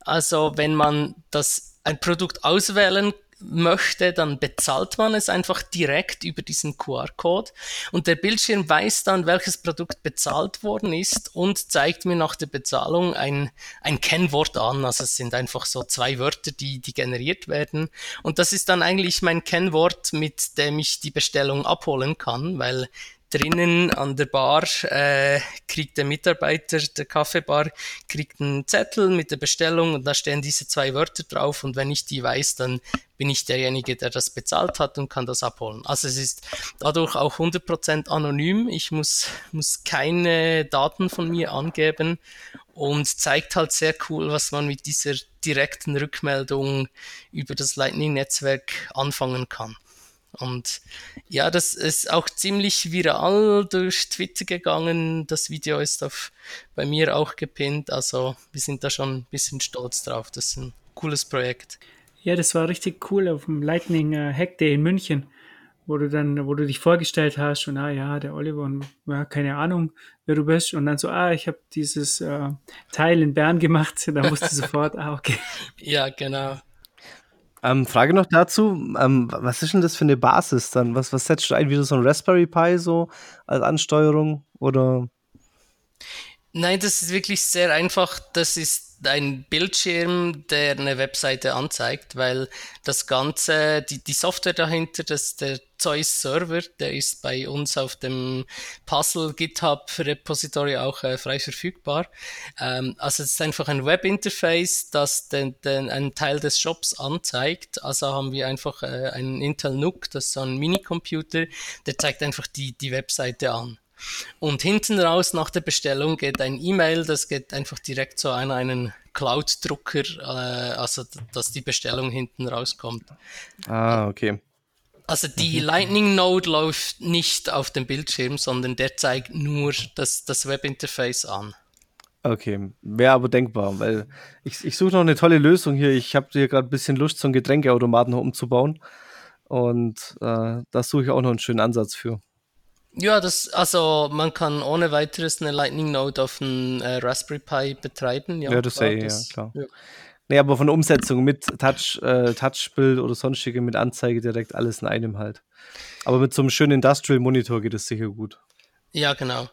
Also wenn man das ein Produkt auswählen möchte, dann bezahlt man es einfach direkt über diesen Q R-Code und der Bildschirm weiß dann, welches Produkt bezahlt worden ist und zeigt mir nach der Bezahlung ein, ein Kennwort an. Also es sind einfach so zwei Wörter, die, die generiert werden und das ist dann eigentlich mein Kennwort, mit dem ich die Bestellung abholen kann, weil drinnen an der Bar äh, kriegt der Mitarbeiter der Kaffeebar kriegt einen Zettel mit der Bestellung und da stehen diese zwei Wörter drauf und wenn ich die weiß, dann bin ich derjenige, der das bezahlt hat und kann das abholen. Also es ist dadurch auch hundert Prozent anonym. Ich muss, muss keine Daten von mir angeben und zeigt halt sehr cool, was man mit dieser direkten Rückmeldung über das Lightning-Netzwerk anfangen kann. Und ja, das ist auch ziemlich viral durch Twitter gegangen. Das Video ist auf, bei mir auch gepinnt. Also wir sind da schon ein bisschen stolz drauf. Das ist ein cooles Projekt. Ja, das war richtig cool auf dem Lightning Hack Day in München, wo du dann, wo du dich vorgestellt hast und ah ja, der Oliver und ja, keine Ahnung, wer du bist. Und dann so, ah, ich habe dieses äh, Teil in Bern gemacht. Da musst du sofort, ah, okay. Ja, genau. Ähm, Frage noch dazu, ähm, was ist denn das für eine Basis dann? Was, was setzt du ein? Wieder so ein Raspberry Pi so als Ansteuerung oder? Nein, das ist wirklich sehr einfach. Das ist ein Bildschirm, der eine Webseite anzeigt, weil das Ganze, die, die Software dahinter, das, der Zeus Server, der ist bei uns auf dem Puzzle GitHub Repository auch äh, frei verfügbar. Ähm, also es ist einfach ein Webinterface, das den, den, einen Teil des Shops anzeigt. Also haben wir einfach äh, einen Intel Nook, das ist so ein Minicomputer, der zeigt einfach die, die Webseite an. Und hinten raus nach der Bestellung geht ein E-Mail, das geht einfach direkt so an einen Cloud-Drucker, äh, also dass die Bestellung hinten rauskommt. Ah, okay. Also die Lightning Node läuft nicht auf dem Bildschirm, sondern der zeigt nur das, das Webinterface an. Okay, wäre aber denkbar, weil ich, ich suche noch eine tolle Lösung hier. Ich habe hier gerade ein bisschen Lust, so einen Getränkeautomaten umzubauen und äh, da suche ich auch noch einen schönen Ansatz für. Ja, das, also man kann ohne weiteres eine Lightning Node auf einen äh, Raspberry Pi betreiben. Ja, ja das sehe ich, ja, klar. Ja. Nee, aber von Umsetzung mit Touch, äh, Touchbild oder sonstige, mit Anzeige direkt, alles in einem halt. Aber mit so einem schönen Industrial Monitor geht es sicher gut. Ja, genau.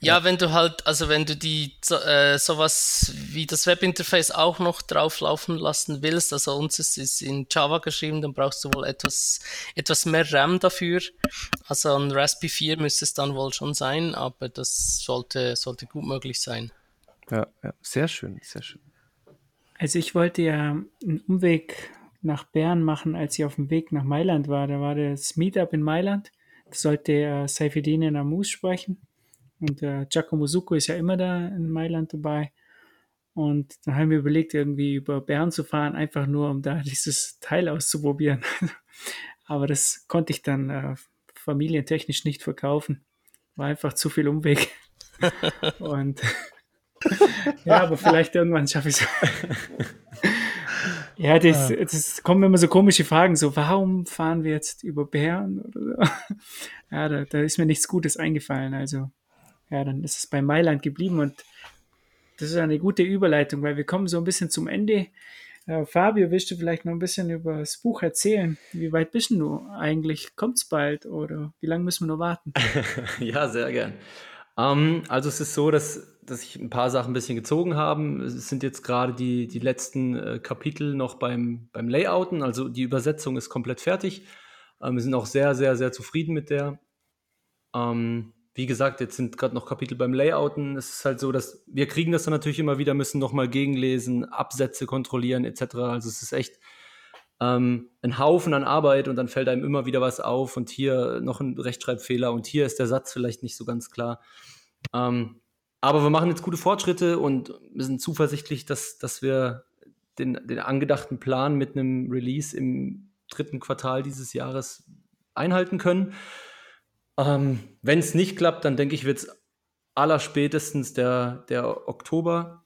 Ja, wenn du halt, also wenn du die äh, sowas wie das Webinterface auch noch drauf laufen lassen willst, also uns ist es in Java geschrieben, dann brauchst du wohl etwas etwas mehr RAM dafür. Also ein Raspberry vier müsste es dann wohl schon sein, aber das sollte sollte gut möglich sein. Ja, ja, sehr schön, sehr schön. Also ich wollte ja einen Umweg nach Bern machen, als ich auf dem Weg nach Mailand war. Da war das Meetup in Mailand. Da sollte äh, Saifedean Ammous sprechen. Und äh, Giacomo Zucco ist ja immer da in Mailand dabei. Und dann haben wir überlegt, irgendwie über Bern zu fahren, einfach nur, um da dieses Teil auszuprobieren. Aber das konnte ich dann äh, familientechnisch nicht verkaufen. War einfach zu viel Umweg. Und ja, aber vielleicht irgendwann schaffe ich es. Ja, das, das kommen immer so komische Fragen, so warum fahren wir jetzt über Bern? Oder so. Ja, da, da ist mir nichts Gutes eingefallen, also ja, dann ist es bei Mailand geblieben und das ist eine gute Überleitung, weil wir kommen so ein bisschen zum Ende. Äh, Fabio, willst du vielleicht noch ein bisschen über das Buch erzählen? Wie weit bist du eigentlich? Kommt's bald oder wie lange müssen wir noch warten? Ja, sehr gern. Um, also es ist so, dass dass ich ein paar Sachen ein bisschen gezogen habe. Es sind jetzt gerade die, die letzten äh, Kapitel noch beim, beim Layouten. Also die Übersetzung ist komplett fertig. Ähm, wir sind auch sehr, sehr, sehr zufrieden mit der. Ähm, wie gesagt, jetzt sind gerade noch Kapitel beim Layouten. Es ist halt so, dass wir kriegen das dann natürlich immer wieder, müssen nochmal gegenlesen, Absätze kontrollieren et cetera. Also es ist echt ähm, ein Haufen an Arbeit und dann fällt einem immer wieder was auf und hier noch ein Rechtschreibfehler und hier ist der Satz vielleicht nicht so ganz klar. Ähm, Aber wir machen jetzt gute Fortschritte und wir sind zuversichtlich, dass, dass wir den, den angedachten Plan mit einem Release im dritten Quartal dieses Jahres einhalten können. Ähm, Wenn es nicht klappt, dann denke ich, wird es allerspätestens der, der Oktober.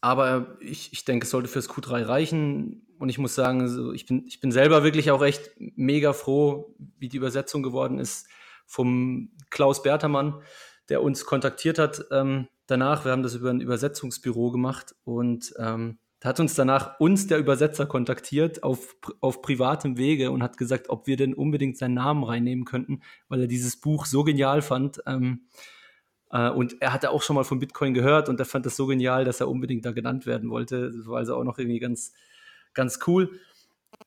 Aber ich, ich denke, es sollte fürs Q drei reichen. Und ich muss sagen, so, ich bin, ich bin selber wirklich auch echt mega froh, wie die Übersetzung geworden ist vom Klaus Bertermann, der uns kontaktiert hat. Ähm, danach, wir haben das über ein Übersetzungsbüro gemacht und ähm, hat uns danach uns der Übersetzer kontaktiert auf, auf privatem Wege und hat gesagt, ob wir denn unbedingt seinen Namen reinnehmen könnten, weil er dieses Buch so genial fand. Ähm, äh, und er hatte auch schon mal von Bitcoin gehört und er fand das so genial, dass er unbedingt da genannt werden wollte. Das war also auch noch irgendwie ganz, ganz cool.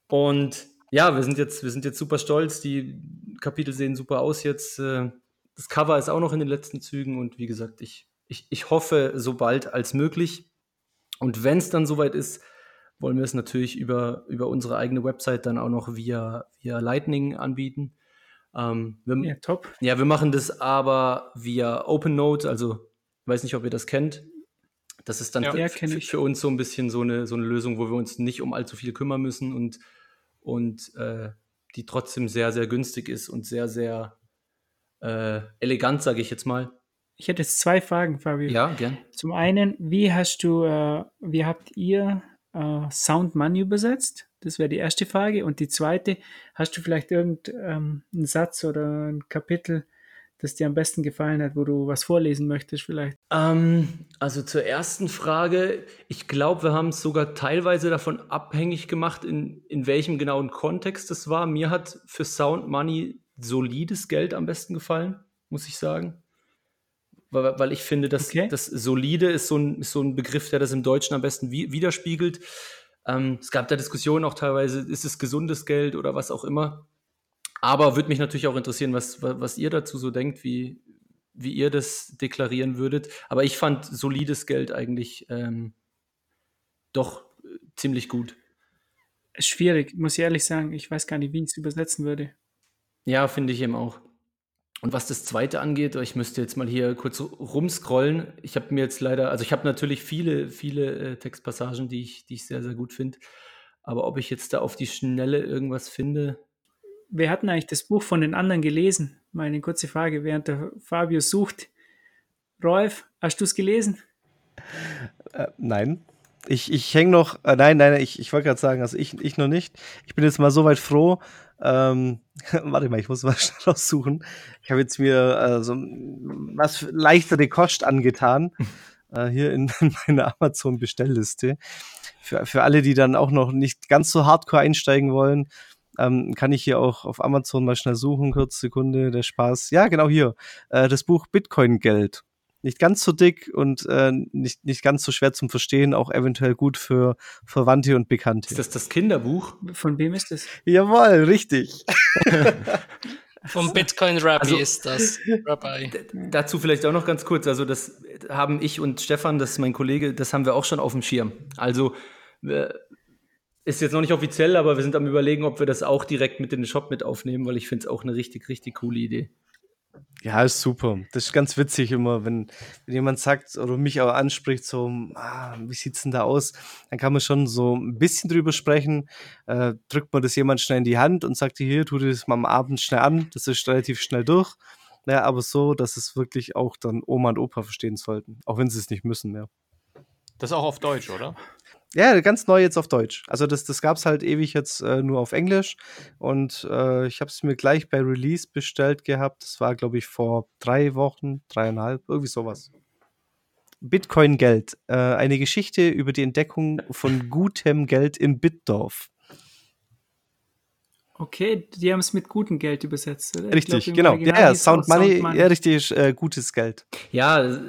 Und ja, wir sind jetzt, wir sind jetzt super stolz. Die Kapitel sehen super aus jetzt. Äh, das Cover ist auch noch in den letzten Zügen und wie gesagt, ich, ich, ich hoffe, so bald als möglich. Und wenn es dann soweit ist, wollen wir es natürlich über, über unsere eigene Website dann auch noch via, via Lightning anbieten. Ähm, wir, ja, top. Ja, wir machen das aber via OpenNote, also ich weiß nicht, ob ihr das kennt. Das ist dann ja, f- kenn ich. für uns so ein bisschen so eine, so eine Lösung, wo wir uns nicht um allzu viel kümmern müssen und, und äh, die trotzdem sehr, sehr günstig ist und sehr, sehr äh, elegant, sage ich jetzt mal. Ich hätte jetzt zwei Fragen, Fabio. Ja, gern. Zum einen, wie hast du, äh, wie habt ihr äh, Sound Money übersetzt? Das wäre die erste Frage. Und die zweite, hast du vielleicht irgendeinen ähm, Satz oder ein Kapitel, das dir am besten gefallen hat, wo du was vorlesen möchtest vielleicht? Ähm, also zur ersten Frage, ich glaube, wir haben es sogar teilweise davon abhängig gemacht, in, in welchem genauen Kontext es war. Mir hat für Sound Money solides Geld am besten gefallen, muss ich sagen. Weil ich finde, dass okay. das Solide ist so, ein, ist so ein Begriff, der das im Deutschen am besten wi- widerspiegelt. Ähm, es gab da Diskussionen auch teilweise, ist es gesundes Geld oder was auch immer. Aber würde mich natürlich auch interessieren, was, was ihr dazu so denkt, wie, wie ihr das deklarieren würdet. Aber ich fand solides Geld eigentlich ähm, doch ziemlich gut. Schwierig, muss ich ehrlich sagen. Ich weiß gar nicht, wie ich es übersetzen würde. Ja, finde ich eben auch. Und was das Zweite angeht, ich müsste jetzt mal hier kurz rumscrollen. Ich habe mir jetzt leider, also ich habe natürlich viele, viele Textpassagen, die ich, die ich sehr, sehr gut finde. Aber ob ich jetzt da auf die Schnelle irgendwas finde. Wir hatten eigentlich das Buch von den anderen gelesen. Mal eine kurze Frage, während der Fabio sucht. Rolf, hast du es gelesen? Äh, nein. Ich, ich hänge noch, äh, nein, nein, ich, ich wollte gerade sagen, also ich, ich noch nicht. Ich bin jetzt mal so weit froh. Ähm, warte mal, ich muss mal schnell raussuchen. Ich habe jetzt mir äh, so was leichtere Kost angetan, äh, hier in, in meiner Amazon-Bestellliste. Für, für alle, die dann auch noch nicht ganz so hardcore einsteigen wollen, ähm, kann ich hier auch auf Amazon mal schnell suchen. Kurz Sekunde, der Spaß. Ja, genau hier. Äh, das Buch Bitcoin-Geld. Nicht ganz so dick und äh, nicht, nicht ganz so schwer zum Verstehen, auch eventuell gut für Verwandte und Bekannte. Ist das das Kinderbuch? Von wem ist das? Jawohl, richtig. Vom Bitcoin-Rabbi also, ist das. Rabbi. D- dazu vielleicht auch noch ganz kurz, also das haben ich und Stefan, das ist mein Kollege, das haben wir auch schon auf dem Schirm. Also ist jetzt noch nicht offiziell, aber wir sind am Überlegen, ob wir das auch direkt mit in den Shop mit aufnehmen, weil ich finde es auch eine richtig, richtig coole Idee. Ja, ist super. Das ist ganz witzig immer, wenn, wenn jemand sagt oder mich auch anspricht, so, ah, wie sieht's denn da aus? Dann kann man schon so ein bisschen drüber sprechen, äh, drückt man das jemand schnell in die Hand und sagt, hier, tu dir das mal am Abend schnell an, das ist relativ schnell durch. Naja, aber so, dass es wirklich auch dann Oma und Opa verstehen sollten, auch wenn sie es nicht müssen mehr. Das ist auch auf Deutsch, oder? Ja, ganz neu jetzt auf Deutsch. Also das, das gab es halt ewig jetzt äh, nur auf Englisch und äh, ich habe es mir gleich bei Release bestellt gehabt. Das war, glaube ich, vor drei Wochen, dreieinhalb, irgendwie sowas. Bitcoin-Geld, äh, eine Geschichte über die Entdeckung von gutem Geld in Bitdorf. Okay, die haben es mit gutem Geld übersetzt, oder? Richtig, glaub, genau. Ja, ja, Sound Money, Sound Money, ja, richtig, äh, gutes Geld. Ja,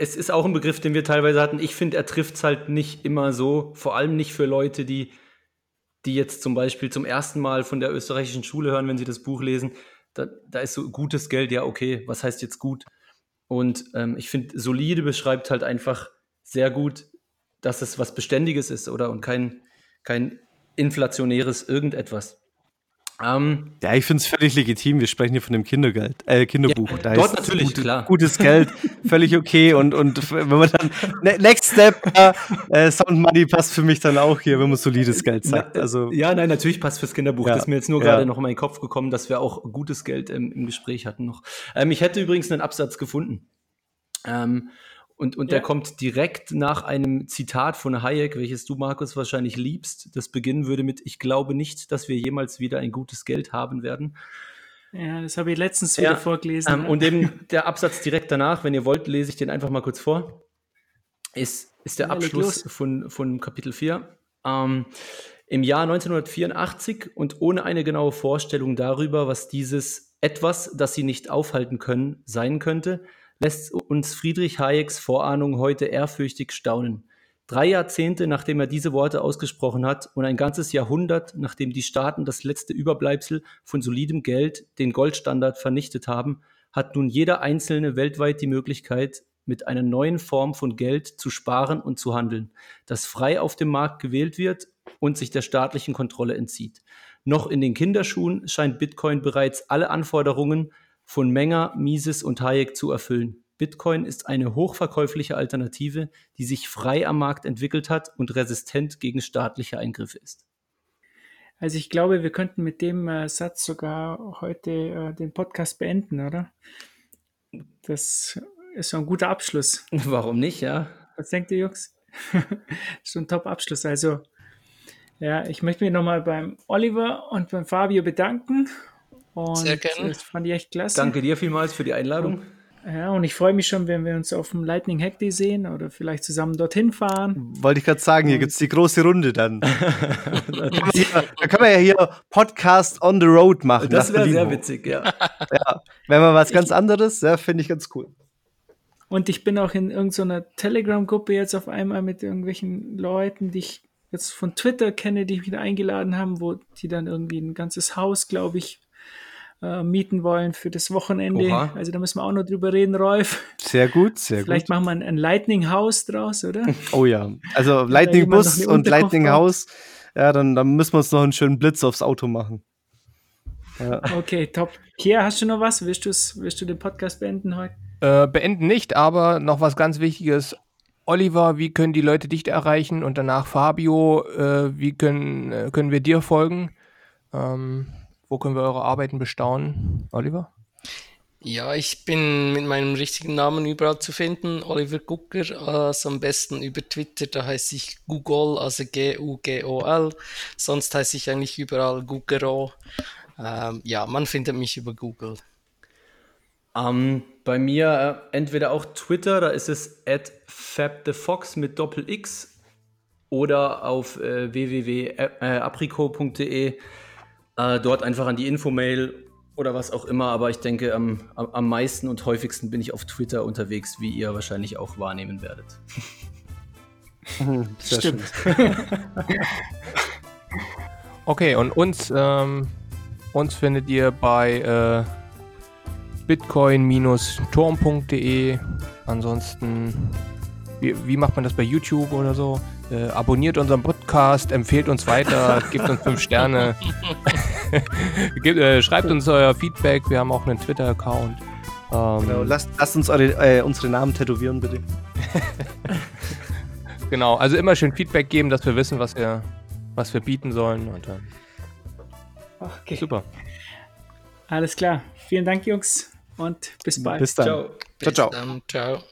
es ist auch ein Begriff, den wir teilweise hatten. Ich finde, er trifft es halt nicht immer so, vor allem nicht für Leute, die, die jetzt zum Beispiel zum ersten Mal von der österreichischen Schule hören, wenn sie das Buch lesen. Da, da ist so gutes Geld, ja okay, was heißt jetzt gut? Und ähm, ich finde, solide beschreibt halt einfach sehr gut, dass es was Beständiges ist, oder? Und kein, kein inflationäres irgendetwas. Um, ja, ich finde es völlig legitim. Wir sprechen hier von dem Kindergeld, äh, Kinderbuch. Ja, da dort ist natürlich, gut, klar. Gutes Geld völlig okay. Und, und wenn man dann, next step, äh, Sound Money passt für mich dann auch hier, wenn man solides Geld sagt. Also, ja, nein, natürlich passt fürs Kinderbuch. Ja, das ist mir jetzt nur ja. gerade noch in meinen Kopf gekommen, dass wir auch gutes Geld ähm, im Gespräch hatten noch. Ähm, ich hätte übrigens einen Absatz gefunden. Ähm, Und, und ja. der kommt direkt nach einem Zitat von Hayek, welches du, Markus, wahrscheinlich liebst. Das beginnen würde mit: Ich glaube nicht, dass wir jemals wieder ein gutes Geld haben werden. Ja, das habe ich letztens ja. wieder vorgelesen. Ähm, und eben der Absatz direkt danach, wenn ihr wollt, lese ich den einfach mal kurz vor, ist, ist der Abschluss von, von Kapitel vier. Ähm, Im Jahr neunzehnhundertvierundachtzig und ohne eine genaue Vorstellung darüber, was dieses Etwas, das sie nicht aufhalten können, sein könnte, lässt uns Friedrich Hayeks Vorahnung heute ehrfürchtig staunen. Drei Jahrzehnte, nachdem er diese Worte ausgesprochen hat, und ein ganzes Jahrhundert, nachdem die Staaten das letzte Überbleibsel von solidem Geld, den Goldstandard, vernichtet haben, hat nun jeder Einzelne weltweit die Möglichkeit, mit einer neuen Form von Geld zu sparen und zu handeln, das frei auf dem Markt gewählt wird und sich der staatlichen Kontrolle entzieht. Noch in den Kinderschuhen scheint Bitcoin bereits alle Anforderungen von Menger, Mises und Hayek zu erfüllen. Bitcoin ist eine hochverkäufliche Alternative, die sich frei am Markt entwickelt hat und resistent gegen staatliche Eingriffe ist. Also ich glaube, wir könnten mit dem äh, Satz sogar heute äh, den Podcast beenden, oder? Das ist so ein guter Abschluss. Warum nicht, ja? Was denkt ihr, Jungs? So ein Top-Abschluss. Also ja, ich möchte mich nochmal beim Oliver und beim Fabio bedanken. Und sehr gerne. Das fand ich echt klasse. Danke dir vielmals für die Einladung. Ja, und ich freue mich schon, wenn wir uns auf dem Lightning Hack Day sehen oder vielleicht zusammen dorthin fahren. Wollte ich gerade sagen, hier gibt es die große Runde dann. Da können wir ja hier Podcast on the Road machen. Das wäre sehr witzig, ja. Ja, wenn man was ganz anderes, ja, finde ich ganz cool. Und ich bin auch in irgendeiner Telegram-Gruppe jetzt auf einmal mit irgendwelchen Leuten, die ich jetzt von Twitter kenne, die mich eingeladen haben, wo die dann irgendwie ein ganzes Haus, glaube ich, Äh, mieten wollen für das Wochenende. Oha. Also da müssen wir auch noch drüber reden, Rolf. Sehr gut, sehr Vielleicht gut. Vielleicht machen wir ein, ein Lightning-Haus draus, oder? Oh ja, also Lightning-Bus und Lightning-Haus. Ja, dann, dann müssen wir uns noch einen schönen Blitz aufs Auto machen. Ja. Okay, top. Pierre, hast du noch was? Willst, willst du den Podcast beenden heute? Äh, beenden nicht, aber noch was ganz Wichtiges. Oliver, wie können die Leute dich erreichen? Und danach Fabio, äh, wie können, können wir dir folgen? Ähm... Wo können wir eure Arbeiten bestaunen, Oliver? Ja, ich bin mit meinem richtigen Namen überall zu finden, Oliver Gugger, also am besten über Twitter, da heiße ich gugol, also G U G O L, sonst heiße ich eigentlich überall Guggero. Ähm, ja, man findet mich über Google. Ähm, bei mir äh, entweder auch Twitter, da ist es at fabthefoxx mit Doppel-X oder auf äh, w w w punkt apricot punkt d e. Dort einfach an die Infomail oder was auch immer, aber ich denke, am, am meisten und häufigsten bin ich auf Twitter unterwegs, wie ihr wahrscheinlich auch wahrnehmen werdet. Stimmt. Okay, und uns, ähm, uns findet ihr bei äh, bitcoin dash turm punkt d e. Ansonsten, wie, wie macht man das bei YouTube oder so? Äh, abonniert unseren Podcast, empfehlt uns weiter, gebt uns fünf Sterne, gebt, äh, schreibt uns euer Feedback, wir haben auch einen Twitter-Account. Ähm, genau, lasst, lasst uns eure, äh, unsere Namen tätowieren, bitte. Genau, also immer schön Feedback geben, dass wir wissen, was wir, was wir bieten sollen. Und, äh, okay. Super. Alles klar, vielen Dank, Jungs, und bis bald. Bis dann. Ciao. Bis ciao, ciao. Dann, ciao.